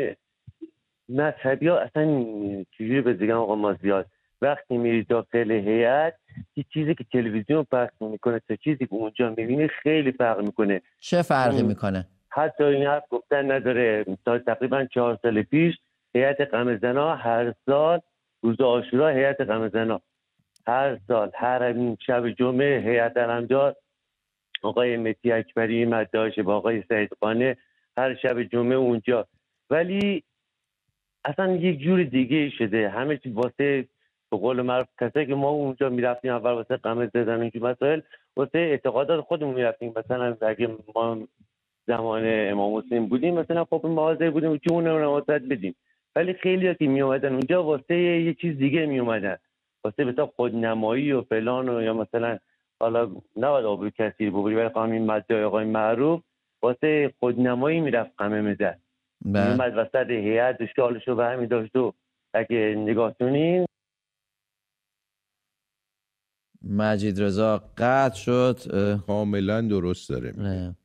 مذهبی ها اصلا چجوری به دیگه آقا مازیار، وقتی میری داخل هیئت چیزی که تلویزیون پخش میکنه تا چیزی که اونجا میبینی خیلی فرق میکنه. چه فرقی میکنه؟ حتی این حرف گفتن نداره. تا تقریبا چهار سال پیش هیئت قمه‌زنا هر سال روز عاشورا، هیئت قمه‌زنا هر سال هر شب جمعه هیئت علمدار آقای متی اکبری مداش با آقای سعید قانه هر شب جمعه اونجا، ولی اصلا یک جور دیگه شده همه چی. واسه به قول معروف کسایی که ما اونجا میرفتیم اول واسه قمه زدن اینجور مسائل، واسه اعتقادات خودمون میرفتیم. مثلا اگه ما زمان امام حسین بودیم مثلا خب ما حاضر بودیم که اون نمازت بدیم، ولی خیلی ها که میومدن اونجا واسه یه چیز دیگه میومدن، واسه مثلا خودنمایی و فلان و یا مثلا حالا نباید آبرو کسی ببری، ولی همین مدعی آقای معروف واسه خودنمایی میرفت قمه میزد میومد وسط هیئت اشکالشو به همین داشت. و اگه نگاه کنین مجید رضا قطع شد. کاملا درست داره میگه.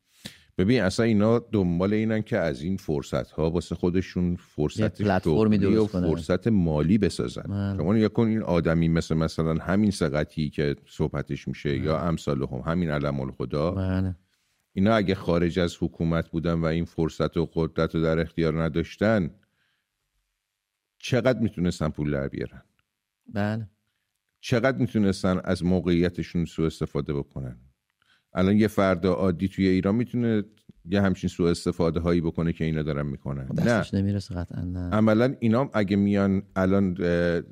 ببین اصلا اینا دنبال اینن که از این فرصت ها واسه خودشون فرصت شغلی و فرصت مالی بسازن. شما نگاه کن این آدمی مثل مثلا همین سقطی که صحبتش میشه یا امثال هم همین علم الخدا، اینا اگه خارج از حکومت بودن و این فرصت و قدرت رو در اختیار نداشتن چقدر میتونستن پول در بیارن؟ بله چقدر میتونستن از موقعیتشون سوء استفاده بکنن؟ الان یه فرد عادی توی ایران میتونه یه همچین سوء استفاده هایی بکنه که اینا دارن میکنن. دستش نمیرسه قطعا. نه عملا اینا اگه میان الان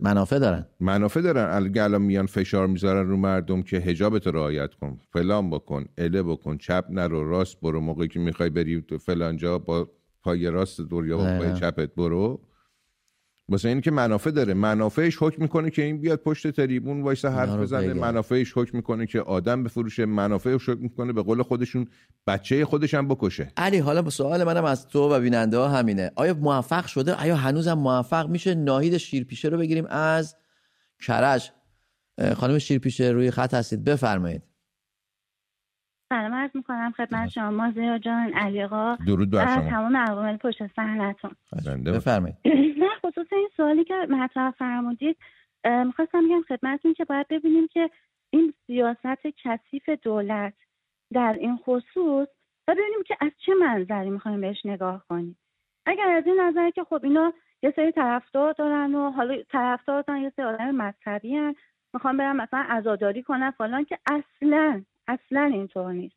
منافع دارن منافع دارن اگه الان میان فشار میذارن رو مردم که حجابت رو رعایت کن، فلان بکن، اله بکن، چپ نرو راست برو، موقعی که میخوای بری فلان جا با پای راست دور یا با پای چپت برو، مثلا این که منافع داره. منافعش حکم میکنه که این بیاد پشت تریبون وایسه حرف بزنه، منافعش حکم میکنه که آدم بفروشه، منافعش حکم میکنه به قول خودشون بچه خودش هم بکشه. علی حالا سوال منم از تو و بیننده ها همینه، آیا موفق شده؟ آیا هنوزم موفق میشه؟ ناهید شیرپیشه رو بگیریم از کرج. خانم شیرپیشه روی خط هستید، بفرمایید. سلام عرض میکنم خدمت شما مازیار جان، علی آقا، درود بر شما، تمام عوامل پشت صحنتون. بفرمایید. نه خصوص این سوالی که مطرح فرمودید میخواستم بگم خدمتتون که باید ببینیم که این سیاست کثیف دولت در این خصوص و ببینیم که از چه منظری میخوایم بهش نگاه کنیم. اگر از این نظر که خب اینا یه سری طرفدار دارن و حالا طرفدار دارن یه سری آدم مذهبی ان میخوام برن مثلا عزاداری کنن فلان، که اصلا اصلا اینطور نیست.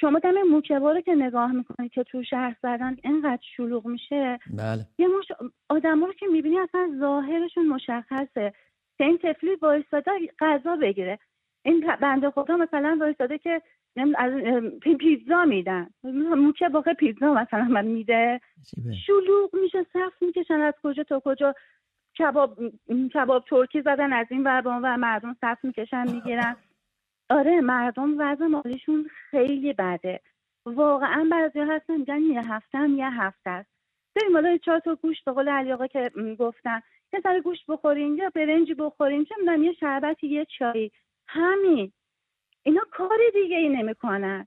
شما دم موکبارو که نگاه میکنی که تو شهر زدن اینقدر شلوغ میشه، بله. یه مش آدما رو که میبینی اصلا ظاهرشون مشخصه که این تفلی وایساده غذا بگیره، این بنده خدا مثلا وایساده که از پیتزا میدن، موکه باقی پیتزا مثلا من میده، شلوغ میشه، صف میکشن از کجا تا کجا، کباب کباب ترکی زدن از این ور به اون ور، مردم صف میکشن میگیرن. آره مردم وضع مالیشون خیلی بده واقعا. بعضی هستن میگن یه هفته هم یه هفته است، بریم حالا چهار تا گوشت به قول علی آقا که گفتن یه سر گوشت بخوریم یا برنج بخوریم چه میدونم یه شربتی یه چایی، همین. اینا کار دیگه ای نمی کنن.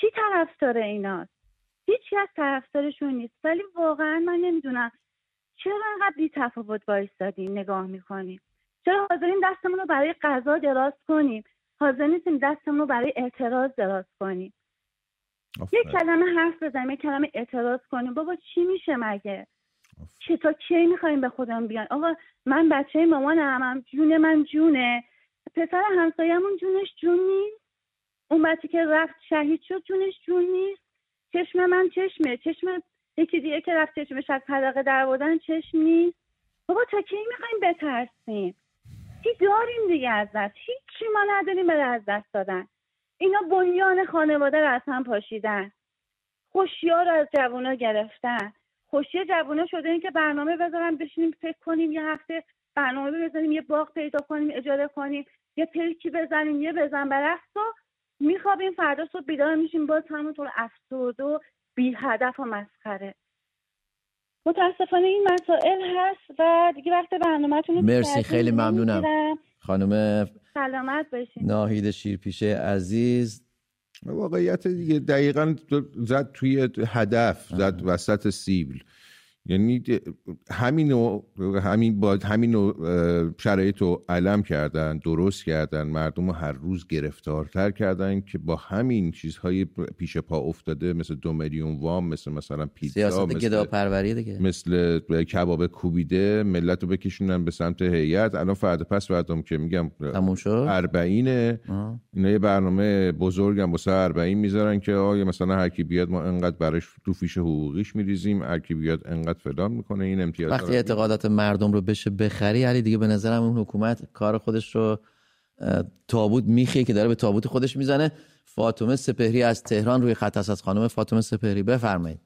چی طرفدار ایناست؟ هیچ کس طرفدارشون نیست. ولی واقعا من نمیدونم چرا انقدر بی تفاوت وایسادیم نگاه میکنیم، چرا حاضرین دستمون رو برای قضا دراز کنیم، حاضر نیستیم دستمون رو برای اعتراض دراز کنیم. یک کلمه حرف بزنیم، یک کلمه اعتراض کنیم. بابا چی میشه مگه؟ چه تا کی میخوایم به خودمون بیان آقا من بچه مامانم، جون من جونه، پسر همسایه‌مون جونش جون نیست، اون بچه که رفت شهید شد جونش جون نیست، چشم من چشمه، چشم یکی دیگه که رفت چشمش از پدقه در آوردن چشم نیست. بابا تا کی میخوایم بترسیم؟ چی داریم دیگه از دست؟ هیچی ما نداریم برای از دست دادن. اینا بنیان خانواده رو از هم پاشیدن، خوشی‌ها رو از جوونا گرفتن. خوشی جوونا شده این که برنامه بذارن بشینیم فکر کنیم یه هفته برنامه بزنیم، یه باغ پیدا کنیم اجاره کنیم، یه پلکی بزنیم، یه بزن برقص و میخوابیم، فردا صبح بیدار میشیم باز همونطور افسرده و بی هدف و مسخره. متاسفانه این مسائل هست و دیگه وقت برنامه‌تون رو مرسی، خیلی ممنونم خانم. سلامت باشین. ناهید شیرپیشه عزیز، واقعیت دیگه دقیقاً زد توی هدف، زد وسط سیبل. یعنی همینو همین با همینو شرایطو علم کردن، درست کردن، مردم رو هر روز گرفتارتر کردن که با همین چیزهای پیش پا افتاده، مثل دو میلیون وام، مثل مثلا پیتزا، سیاست مثل گداپروری دیگه، مثل کباب کوبیده، ملت رو بکشونن به سمت هیئت. الان فردا پس فردا که میگم اربعینه، اینا یه برنامه بزرگم واسه اربعین میذارن که آیا مثلا هر کی بیاد ما انقدر براش تو فیش حقوقیش میریزیم، هر کی بیاد انقدر فلان میکنه. این امتیاز وقتی اعتقادات مردم رو بشه بخری علی دیگه به نظرم اون حکومت کار خودش رو تابوت میخی که داره به تابوت خودش میزنه. فاطمه سپهری از تهران روی خط است. از خانم فاطمه سپهری بفرمایید.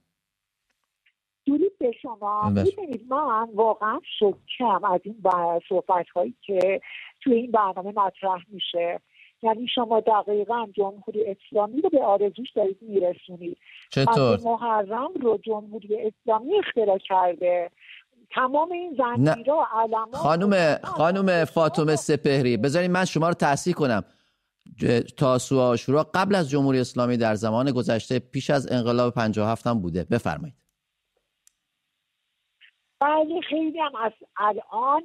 درود به شما. ببینید من واقعا شوکم از این صحبت هایی که توی این برنامه مطرح میشه. یعنی شما دقیقاً جمهوری اسلامی رو به آرزوش دارید میرسونید. چطور؟ محرم رو جمهوری اسلامی اختراع کرده. تمام این زنجیرها علما. خانم خانم فاطمه سپهری بذارید من شما رو تصحیح کنم. تاسوعا و عاشورا قبل از جمهوری اسلامی در زمان گذشته پیش از انقلاب پنجاه و هفت هم بوده. بفرمایید. بله خیلی هم از الان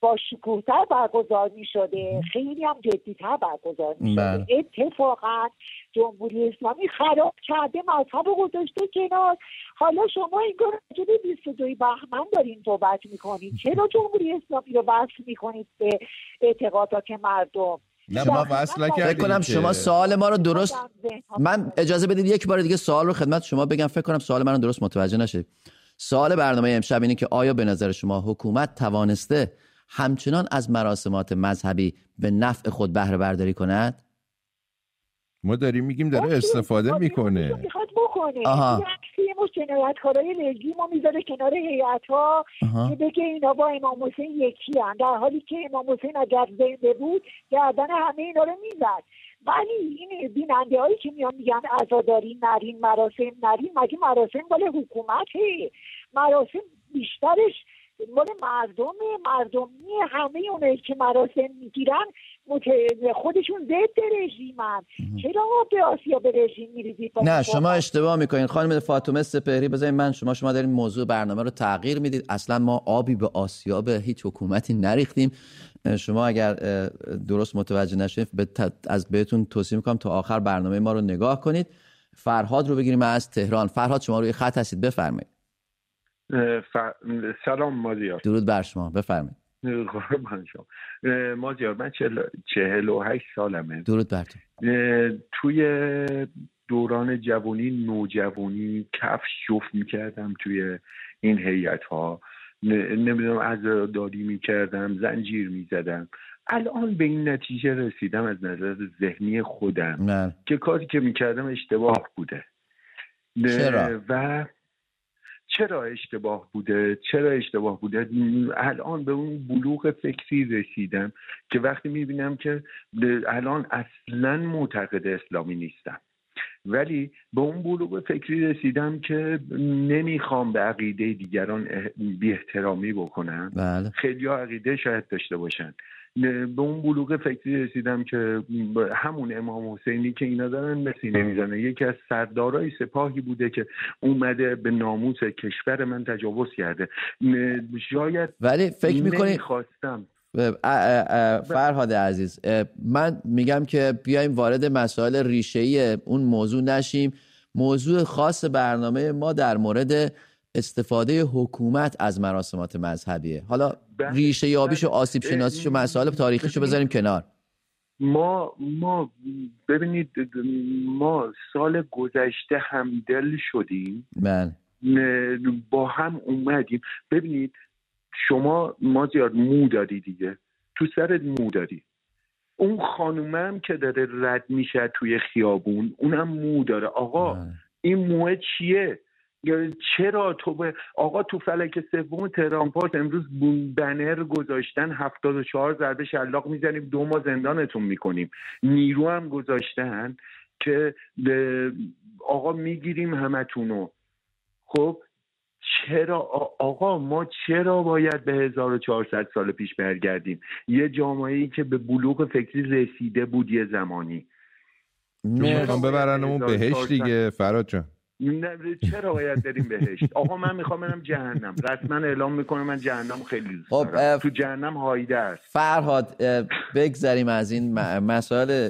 با شکوه‌تر برگزار می شده، خیلی هم جدی‌تر برگزار می شده. اتفاقا جمهوری اسلامی خراب کرده مذهب و گذاشته کنار. حالا شما اینگار راجبه بیست و دو بهمن دارین صحبت می کنید، چرا جمهوری اسلامی رو وصل می کنید به اعتقادات مردم؟ شما وصل نکردید. فکر کنم شما سوال ما رو درست من اجازه بدید یک بار دیگه سوال رو خدمت شما بگم، فکر کنم سوال من رو درست متوجه نشید. سوال برنامه امشب اینه که آیا به نظر شما حکومت توانسته همچنان از مراسمات مذهبی به نفع خود بهره برداری کند؟ ما داریم میگیم داره استفاده میکنه. میخواد بکنه. آها. یه مش جنایتکارای لژی ما میذاره کنار هیئت‌ها که بگه اینا با امام حسین یکی اند، در حالی که امام حسین اگر زنده بود گردن همه اینا رو میزد. ولی این بیننده هایی که میان میگن عزاداری نرین، مراسم نرین، مگه مراسم مال حکومته؟ مراسم بیشترش مال مردم مردمی، همه اونایی که مراسم میگیرن خودشون ضد رژیمن. چرا به آسیا به رژیم میریزید؟ نه شما اشتباه میکنین خانم فاطمه سپهری. بذارید من شما شما دارین موضوع برنامه رو تغییر میدید. اصلا ما آبی به آسیا به هیچ حکومتی نریختیم. شما اگر درست متوجه نشید از بهتون توصیه میکنم تا آخر برنامه ما رو نگاه کنید. فرهاد رو بگیریم از تهران. فرهاد شما روی خط هستید، بفرمایید. ف... سلام مازیار، درود بر شما، بفرمایید. قربان شما مازیار، من چهل... چهل و هشت سالمه. درود بر تو. توی دوران جوانی، نوجوانی کفش جفت میکردم توی این هیئت ها، نمیدونم عزاداری میکردم، زنجیر میزدم. الان به این نتیجه رسیدم از نظر ذهنی خودم نه. که کاری که میکردم اشتباه بوده. چرا؟ و چرا اشتباه بوده؟ چرا اشتباه بوده؟ الان به اون بلوغ فکری رسیدم که وقتی میبینم که الان اصلا معتقد اسلامی نیستم، ولی به اون بلوغ فکری رسیدم که نمیخوام به عقیده دیگران بی احترامی بکنم. بله. خیلی ها عقیده شاید داشته باشن. به اون بلوغ فکری رسیدم که همون امام حسینی که اینا دارن مسی نمیزنه، یکی از سردارای سپاهی بوده که اومده به ناموس کشور من تجاوز کرده. شاید ولی فکر میکنی نمیخواستم. فرهاد عزیز، من میگم که بیایم وارد مسائل ریشه‌ای اون موضوع نشیم. موضوع خاص برنامه ما در مورد استفاده حکومت از مراسمات مذهبیه. حالا ریشه یابیش و آسیب شناسیش و مسائل تاریخیش رو بذاریم کنار. ما ما ببینید، ما سال گذشته همدل شدیم، من با هم اومدیم. ببینید شما مازیار مو داری دیگه، تو سرت مو داری، اون خانومم که داره رد میشه توی خیابون اونم مو داره. آقا من. این موه چیه؟ چرا تو به آقا تو فلک سوم ترامپارت امروز بنر گذاشتن هفتاد و چهار ضربه شلاق میزنیم دو ماه زندانتون میکنیم، نیرو هم گذاشتن که آقا میگیریم همتونو. خب چرا آقا ما چرا باید به هزار و چهارصد سال پیش برگردیم؟ یه جامعه‌ای که به بلوغ فکری رسیده بود یه زمانی، میخوام ببرنمون بهش دیگه. فراد جان نه، چرا باید بریم بهشت؟ آقا من میخوام برم جهنم، رسما اعلام میکنم من جهنم خیلی دوست دارم، تو جهنم هایده است. فرهاد بگذریم از این مسائل،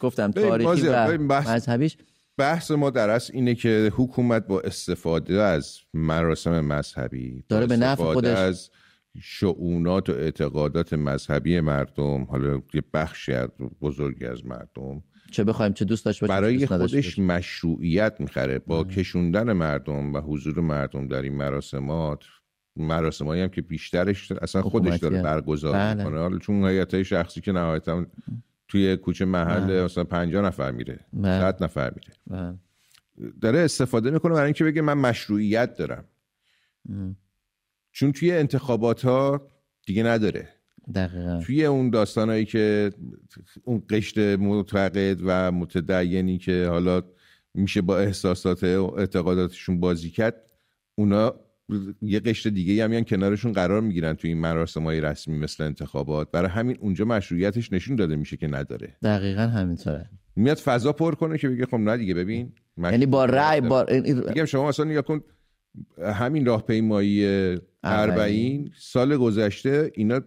گفتم تاریخی و مذهبیش. بحث ما در اصل اینه که حکومت با استفاده از مراسم مذهبی داره به نفع خودش از شعونات و اعتقادات مذهبی مردم، حالا یه بخشی بزرگی از مردم، چه بخوایم چه دوست داشت باشه، برای خودش مشروعیت میخره با ام. کشوندن مردم و حضور مردم در این مراسمات. مراسمایی هم که بیشترش اصلا خودش داره برگزار میکنه، حالا چون هیئت‌های شخصی که نهایتا توی کوچه محل مثلا پنجاه نفر میره، صد نفر میره، بله. داره استفاده میکنه برای اینکه بگه من مشروعیت دارم. ام. چون توی انتخابات ها دیگه نداره. دقیقا. توی اون داستانایی که اون قشت معتقد و متدینی که حالا میشه با احساسات و اعتقاداتشون بازی کرد، اونا یه قشت دیگه هم یعنی کنارشون قرار میگیرن توی این مراسم‌های رسمی مثل انتخابات. برای همین اونجا مشروعیتش نشون داده میشه که نداره. دقیقاً همینطوره. میاد فضا پر کنه که بگه خب نه دیگه ببین، یعنی با رأی با میگم شما اصلا نگاه کن، همین راهپیمایی اربعین سال گذشته اینا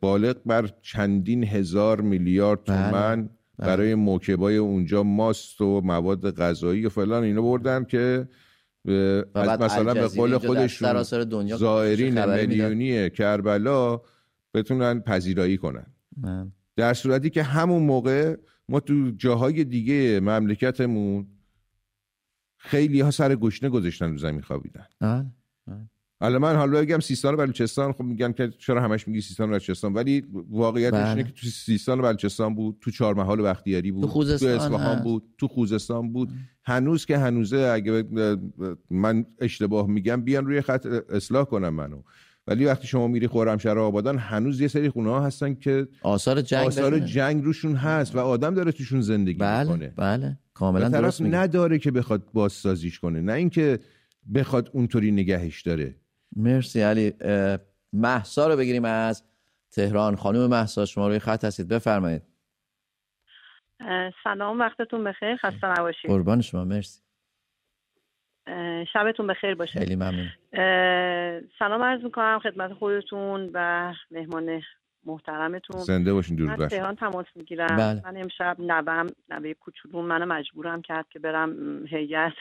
بالغ بر چندین هزار میلیارد تومان برای موکبای اونجا ماست و مواد غذایی و فلان اینا بردن که از مثلا به قول خودشون زائرین میلیونی کربلا بتونن پذیرایی کنن، من. در صورتی که همون موقع ما تو جاهای دیگه مملکتمون خیلی ها سر گشنه گذاشتن، رو زمین خوابیدن. حالا من حالا بگم سیستان و بلوچستان، خب میگم که چرا همش میگی سیستان و بلوچستان، ولی واقعیتش اینه که تو سیستان و بلوچستان بود، تو چهارمحال و بختیاری بود، تو, تو اصفهان بود، تو خوزستان بود. هنوز که هنوزه، اگه من اشتباه میگم بیان روی خط اصلاح کنم منو، ولی وقتی شما میری خرمشهر و آبادان هنوز یه سری خونه ها هستن که آثار جنگ آثار جنگ روشون هست و آدم داره توشون زندگی بله، میکنه. بله کاملا درست میگه. نداره که بخواد بازسازیش کنه، نه اینکه بخواد اونطوری نگهش داره. مرسی علی. مهسا رو بگیریم از تهران. خانم مهسا شما روی خط هستید، بفرمایید. سلام، وقتتون بخیر، خسته نباشید. قربان شما، مرسی، شبتون بخیر باشه. خیلی ممنون. سلام عرض میکنم خدمت خودتون و مهمان محترمتون. زنده باشین. درود بر شما. من تهران تماس میگیرم. بله. من امشب نوه‌م، نوه کوچولوم منو مجبورم کرد که برم هیئت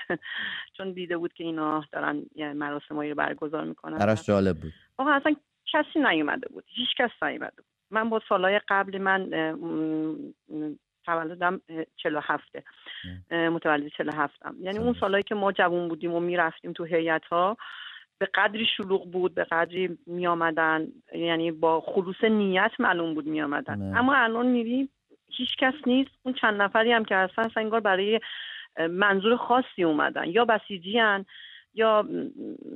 چون دیده بود که اینا دارن یعنی مراسمایی رو برگزار میکنن. براش جالب بود. آقا اصلا کسی نیومده بود. هیچ کس نیومده بود. من با سالهای قبل من تولدم چهل و هفته متولد چهل و هفتم، یعنی اون سالایی که ما جوان بودیم و میرفتیم تو هیئت‌ها به قدری شلوغ بود، به قدری می آمدن، یعنی با خلوص نیت معلوم بود می آمدن. اما الان میری هیچ کس نیست. اون چند نفری هم که هستن انگار برای منظور خاصی اومدن، یا بسیجی ان یا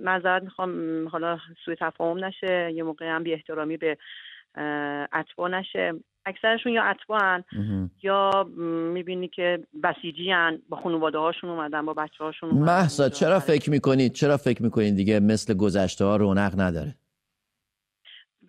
معذرت میخوام حالا سوء تفاهم نشه، یه موقعی هم بی احترامی به اتباع نشه، اکثرشون یا اتباعن یا میبینی که بسیجیان، با خانواده هاشون اومدن، با بچه هاشون اومدن. مهسا چرا فکر میکنید چرا فکر میکنید دیگه مثل گذشته ها رونق نداره؟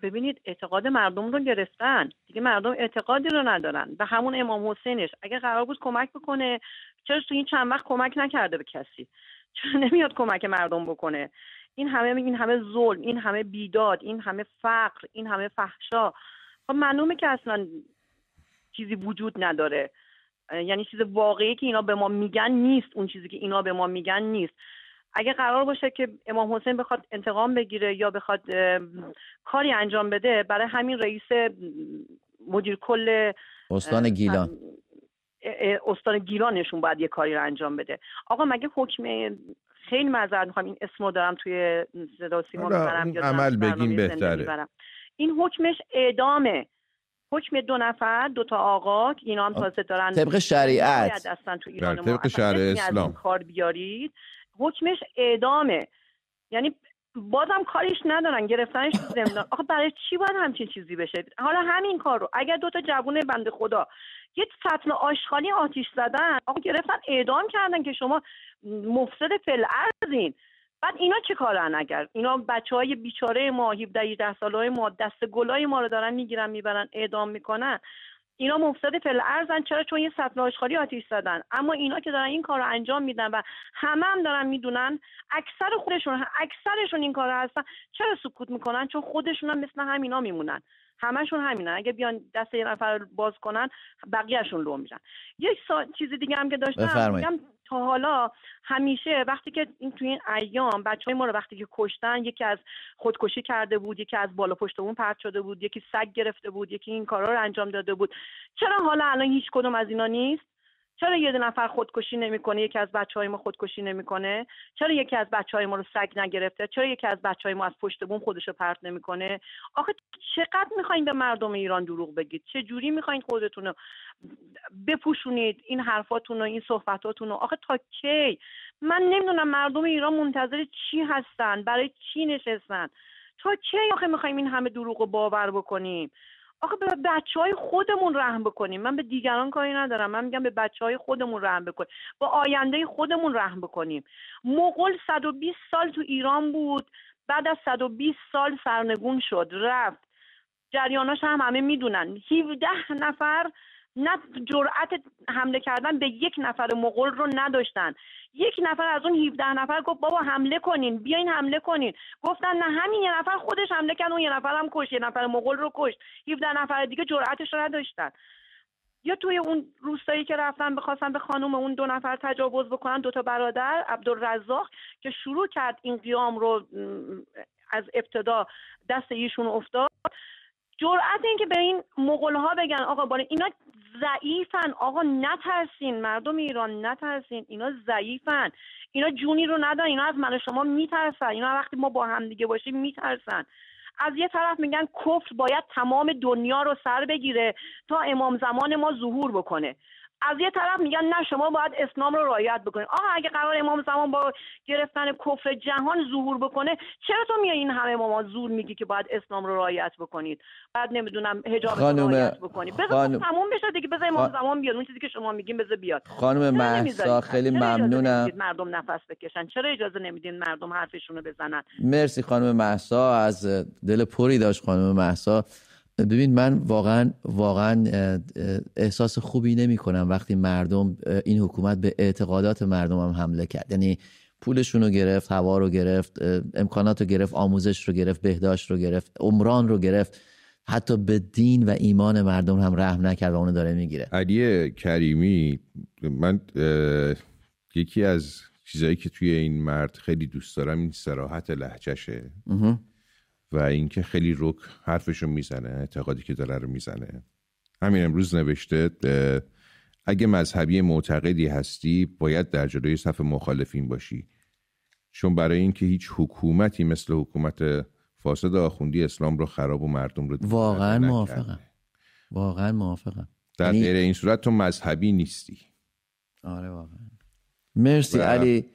ببینید اعتقاد مردم رو گرفتن دیگه، مردم اعتقادی رو ندارن به همون امام حسینش. اگه قرار بود کمک بکنه چرا تو این چند وقت کمک نکرده به کسی؟ چرا نمیاد کمک مردم بکنه؟ این همه این همه ظلم، این همه بیداد، این همه فقر، این همه فحشا، خب معلومه که اصلا چیزی وجود نداره. یعنی چیز واقعی که اینا به ما میگن نیست، اون چیزی که اینا به ما میگن نیست. اگه قرار باشه که امام حسین بخواد انتقام بگیره یا بخواد کاری انجام بده، برای همین رئیس مدیر کل استان گیلان استان گیلانشون باید یه کاری رو انجام بده. آقا مگه حکم، خیلی معذرت میخوام این اسمو دارم توی صدا سیما میبرم یا عمل بگیم بهتره، این حکمش اعدامه. حکم دو نفر، دو تا آقا که اینا هم تازه دارن طبق شریعت اصلا تو ایران ما طبق شرع اسلام کار بیارید، حکمش اعدامه. یعنی بازم کاریش ندارن، گرفتنش تو زندان. آخه برای چی باید همچین چیزی بشه؟ حالا همین کار رو اگر دو تا جوون بنده خدا یه سطل آشغالی آتیش زدن، آقا گرفتن اعدام کردن که شما مفسد فی‌الارضین. بعد اینا چه کارن؟ اگر اینا بچهای بیچاره ما هفده هجده سالهای ما دست گلای ما رو دارن میگیرن میبرن اعدام میکنن، اینا مفسد فی‌الارضن. چرا؟ چون یه سطل آشغالی آتیش زدن. اما اینا که دارن این کارو انجام میدن و همه هم دارن میدونن، اکثر خودشون اکثرشون این کارو هستن، چرا سکوت میکنن؟ چون خودشون هم مثل همینا میمونن، همشون همینن. اگه بیان دست یه نفر باز کنن بقیه‌شون لو میرن. یک سا... چیز دیگه هم که داشتم میگم، تا حالا همیشه وقتی که این توی این ایام بچهای ما رو وقتی که کشتن، یکی از خودکشی کرده بود، یکی از بالا پشتمون پرت شده بود، یکی سگ گرفته بود، یکی این کارا رو انجام داده بود، چرا حالا الان هیچ کدوم از اینا نیست؟ چرا یه نفر خودکشی نمیکنه؟ یکی از بچهای ما خودکشی نمیکنه؟ چرا یکی از بچهای ما رو سگ نگرفته؟ چرا یکی از بچهای ما از پشت بوم خودشو پرت نمیکنه؟ آخه چقدر میخواین به مردم ایران دروغ بگید؟ چه جوری میخواین خودتون رو بپوشونید؟ این حرفاتون و این صحبتاتون رو آخه تا کی؟ من نمیدونم مردم ایران منتظر چی هستن، برای چی نشستن، تا کی آخه میخوایم این همه دروغ رو باور بکنیم؟ آخه به بچهای خودمون رحم بکنیم. من به دیگران کاری ندارم، من میگم به بچهای خودمون رحم بکنیم، با آینده خودمون رحم بکنیم. مغول صد و بیست سال تو ایران بود، بعد از صد و بیست سال سرنگون شد، رفت. جریاناش هم همه میدونن. هفده نفر نه جرأت حمله کردن به یک نفر مغول رو نداشتن. یک نفر از اون هفده نفر گفت بابا حمله کنین، بیاین حمله کنین. گفتن نه، همین یه نفر خودش حمله کرد، اون یه نفر هم کشت، یه نفر مغول رو کشت. هفده نفر دیگه جرأتش رو نداشتن. یا توی اون روستایی که رفتن بخواستن به خانم اون دو نفر تجاوز بکنن، دو تا برادر عبدالرزاق که شروع کرد این قیام رو از ابتدا، دست ایشون افتاد. جرأت این که به این مغول‌ها بگن آقا باره اینا ضعیفن، آقا نترسین، مردم ایران نترسین، اینا ضعیفن، اینا جونی رو ندارن، اینا از من و شما میترسن، اینا وقتی ما با هم دیگه باشیم میترسن. از یه طرف میگن کفر باید تمام دنیا رو سر بگیره تا امام زمان ما ظهور بکنه، از یه طرف میگن نه شما باید اسلام رو رعایت بکنید. آها اگه قرار امام زمان با گرفتن کفر جهان ظهور بکنه، چرا تو میای این همه اماما زور میگی که باید اسلام رو رعایت بکنید، بعد نمیدونم حجاب رو رعایت بکنید؟ بذار خانم... تموم بشه دیگه، بذار امام خان... زمان بیاد، اون چیزی که شما میگین بذار بیاد. خانم مهسا خیلی ممنونم. مردم نفس بکشن، چرا اجازه نمیدین مردم حرفشون رو بزنن؟ مرسی خانم مهسا، از دل پری داشت خانم مهسا. ببین من واقعا واقعا احساس خوبی نمی کنم وقتی مردم، این حکومت به اعتقادات مردم هم حمله کرد. یعنی پولشون رو گرفت، هوا رو گرفت، امکانات رو گرفت، آموزش رو گرفت، بهداشت رو گرفت، عمران رو گرفت. حتی به دین و ایمان مردم هم رحم نکرد و اونو داره میگیره. علی کریمی، من یکی از چیزایی که توی این مرد خیلی دوست دارم این صراحت لهجهشه و اینکه خیلی رک حرفشو میزنه، اعتقادی که داره رو میزنه. همین امروز نوشته اگه مذهبی معتقدی هستی باید در جلوی صف مخالفین باشی، چون برای اینکه هیچ حکومتی مثل حکومت فاسد آخوندی اسلام رو خراب و مردم رو واقعا موافقم واقعا موافقم در غیر یعنی... این صورت تو مذهبی نیستی. آره واقعا. مرسی و... علی.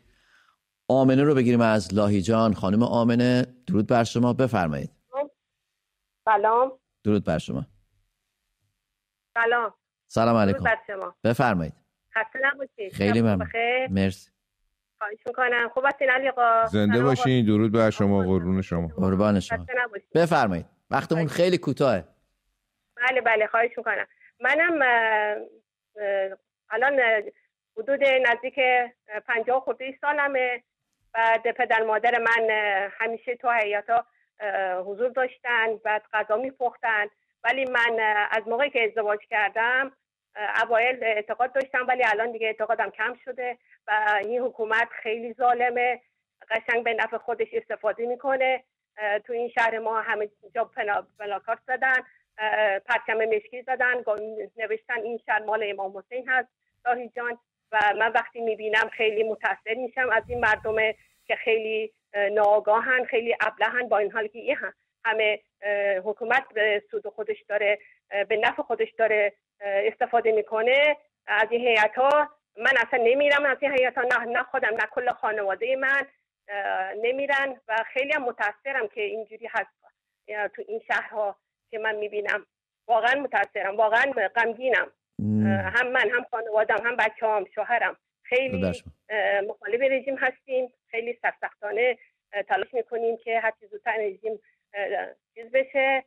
آمنه رو بگیریم از لاهیجان. خانم آمنه درود بر شما، بفرمایید. سلام. درود بر شما. سلام. سلام علیکم. بفرمایید. خسته نباشید. خیلی ممنون. مرسی. خواهش می‌کنم. خوب هستین علی آقا؟ زنده باشین. درود بر شما. قربون شما. قربان شما. خسته نباشید. بفرمایید. وقتمون خیلی کوتاهه. بله بله خواهش می‌کنم. منم الان حدود نزدیک پنجاه خورده سالمه. بعد پدر مادر من همیشه تو حیاتا حضور داشتن، بعد غذا می‌پختن. ولی من از موقعی که ازدواج کردم اوایل اعتقاد داشتم، ولی الان دیگه اعتقادم کم شده و این حکومت خیلی ظالمه، قشنگ به نفع خودش استفاده میکنه. تو این شهر ما همه جا پلاکارد زدن، پرچم مشکی زدن، نوشتن این شهر مال امام حسین هست لاهیجان، و من وقتی میبینم خیلی متاثر میشم از این مردم که خیلی ناآگاهن، خیلی ابلهن. با این حال که این هم همه حکومت به سود خودش داره، به نفع خودش داره استفاده میکنه از این هیئت ها. من اصلا نمیرم از این هیئت ها، نه نه خودم نه کل خانواده من نمیرن و خیلی هم متاثرم که اینجوری هست تو این شهرها که من میبینم. واقعا متاثرم، واقعا غمگینم. هم من هم خانوادم هم بچه‌ام شوهرم خیلی مخالف رژیم هستیم، خیلی سرسختانه تلاش میکنیم که هر چی زودتر رژیم چیز بشه،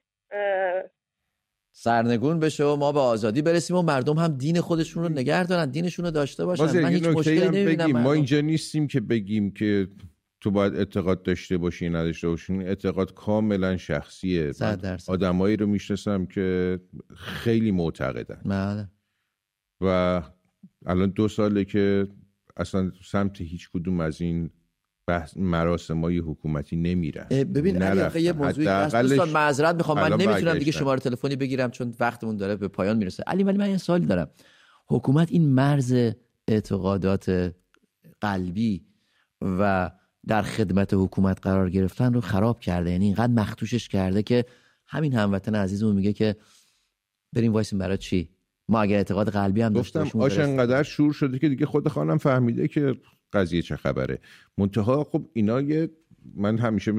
سرنگون بشه و ما به آزادی برسیم و مردم هم دین خودشون رو نگه دارن، دینشون رو داشته باشن. من هیچ مشکلی نمیبینم. ما اینجا نیستیم که بگیم که تو باید اعتقاد داشته باشی نداشته باشی، اعتقاد کاملا شخصیه. آدمایی رو میشناسم که خیلی معتقدن ماله. و الان دو ساله که اصلا سمت هیچ کدوم از این بحث مراسمای حکومتی نمیرن. ببین علی یه موضوعی هست دوستان، معذرت میخوام من نمیتونم دیگه شماره تلفنی بگیرم چون وقتمون داره به پایان میرسه. علی ولی من یه سوال دارم. حکومت این مرز اعتقادات قلبی و در خدمت حکومت قرار گرفتن رو خراب کرده، یعنی اینقدر مختوشش کرده که همین هموطن عزیزمون میگه که بریم وایسیم برای چی؟ ما اگه اعتقاد قلبی هم داشتیم آش انقدر شور شده که دیگه خود خانم فهمیده که قضیه چه خبره. منتها خب اینا یه من همیشه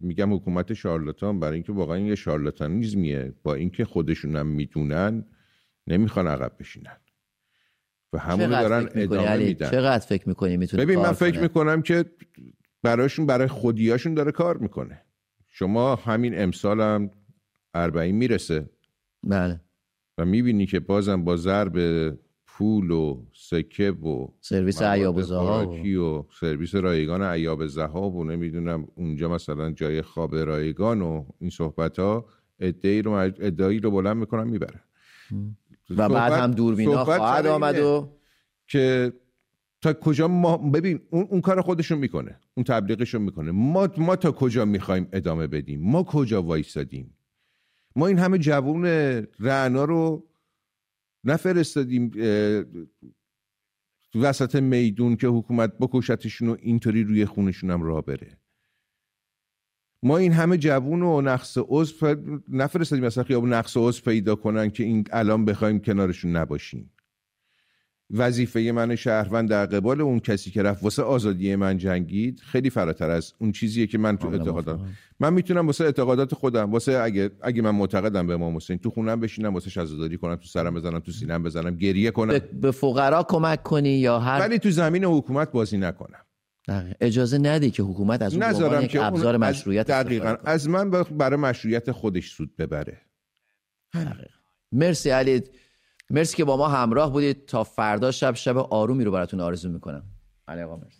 میگم حکومت شارلاتان، برای اینکه واقعا یه شارلاتانیزمیه، با اینکه خودشونم میدونن نمیخوان عقب بشینن و همون دارن ادامه میدن. چقدر فکر میکنی میتونه؟ ببین من فکر میکنم که براشون برای خودیاشون داره کار میکنه. شما همین امسال هم اربعین میرسه بله و میبینی که بازم با ضرب پول و سکه و سرویس ایاب زها و سرویس رایگان ایاب زها و نمیدونم اونجا مثلا جای خواب رایگان و این صحبت ها ادعی رو ادعی رو بلند میکنن میبرن و بعد هم دوربینا خواهد آمد و که تا کجا ما ببین اون اون کار خودشون میکنه، اون تبلیغشون میکنه. ما ما تا کجا میخوایم ادامه بدیم؟ ما کجا وایسادیم؟ ما این همه جوون رعنا رو نفرستادیم وسط میدون که حکومت بکشتشون و اینطوری روی خونشون هم راه بره. ما این همه جوون و نقص عضو نفرستادیم مثلا خیابون نقص عضو پیدا کنن که این الان بخوایم کنارشون نباشیم. وظیفه من شهروند در قبال اون کسی که رفت واسه آزادی من جنگید خیلی فراتر از اون چیزیه که من تو اعتقادم. من میتونم واسه اعتقادات خودم، واسه اگه اگه من معتقدم به امام حسین، تو خونم بشینم واسه شهادتداری کنم، تو سرم بزنم، تو سینم بزنم، گریه کنم، به فقرا کمک کنی یا هر، ولی تو زمین حکومت بازی نکنم. دقیقا. اجازه ندی که حکومت از اون عنوان یک ابزار مشروعیت دقیقاً از من برای مشروعیت خودش سود ببره. دقیقا. مرسی علی، مرسی که با ما همراه بودید. تا فردا شب شب آرومی رو براتون آرزو میکنم. علی آقا مرسی.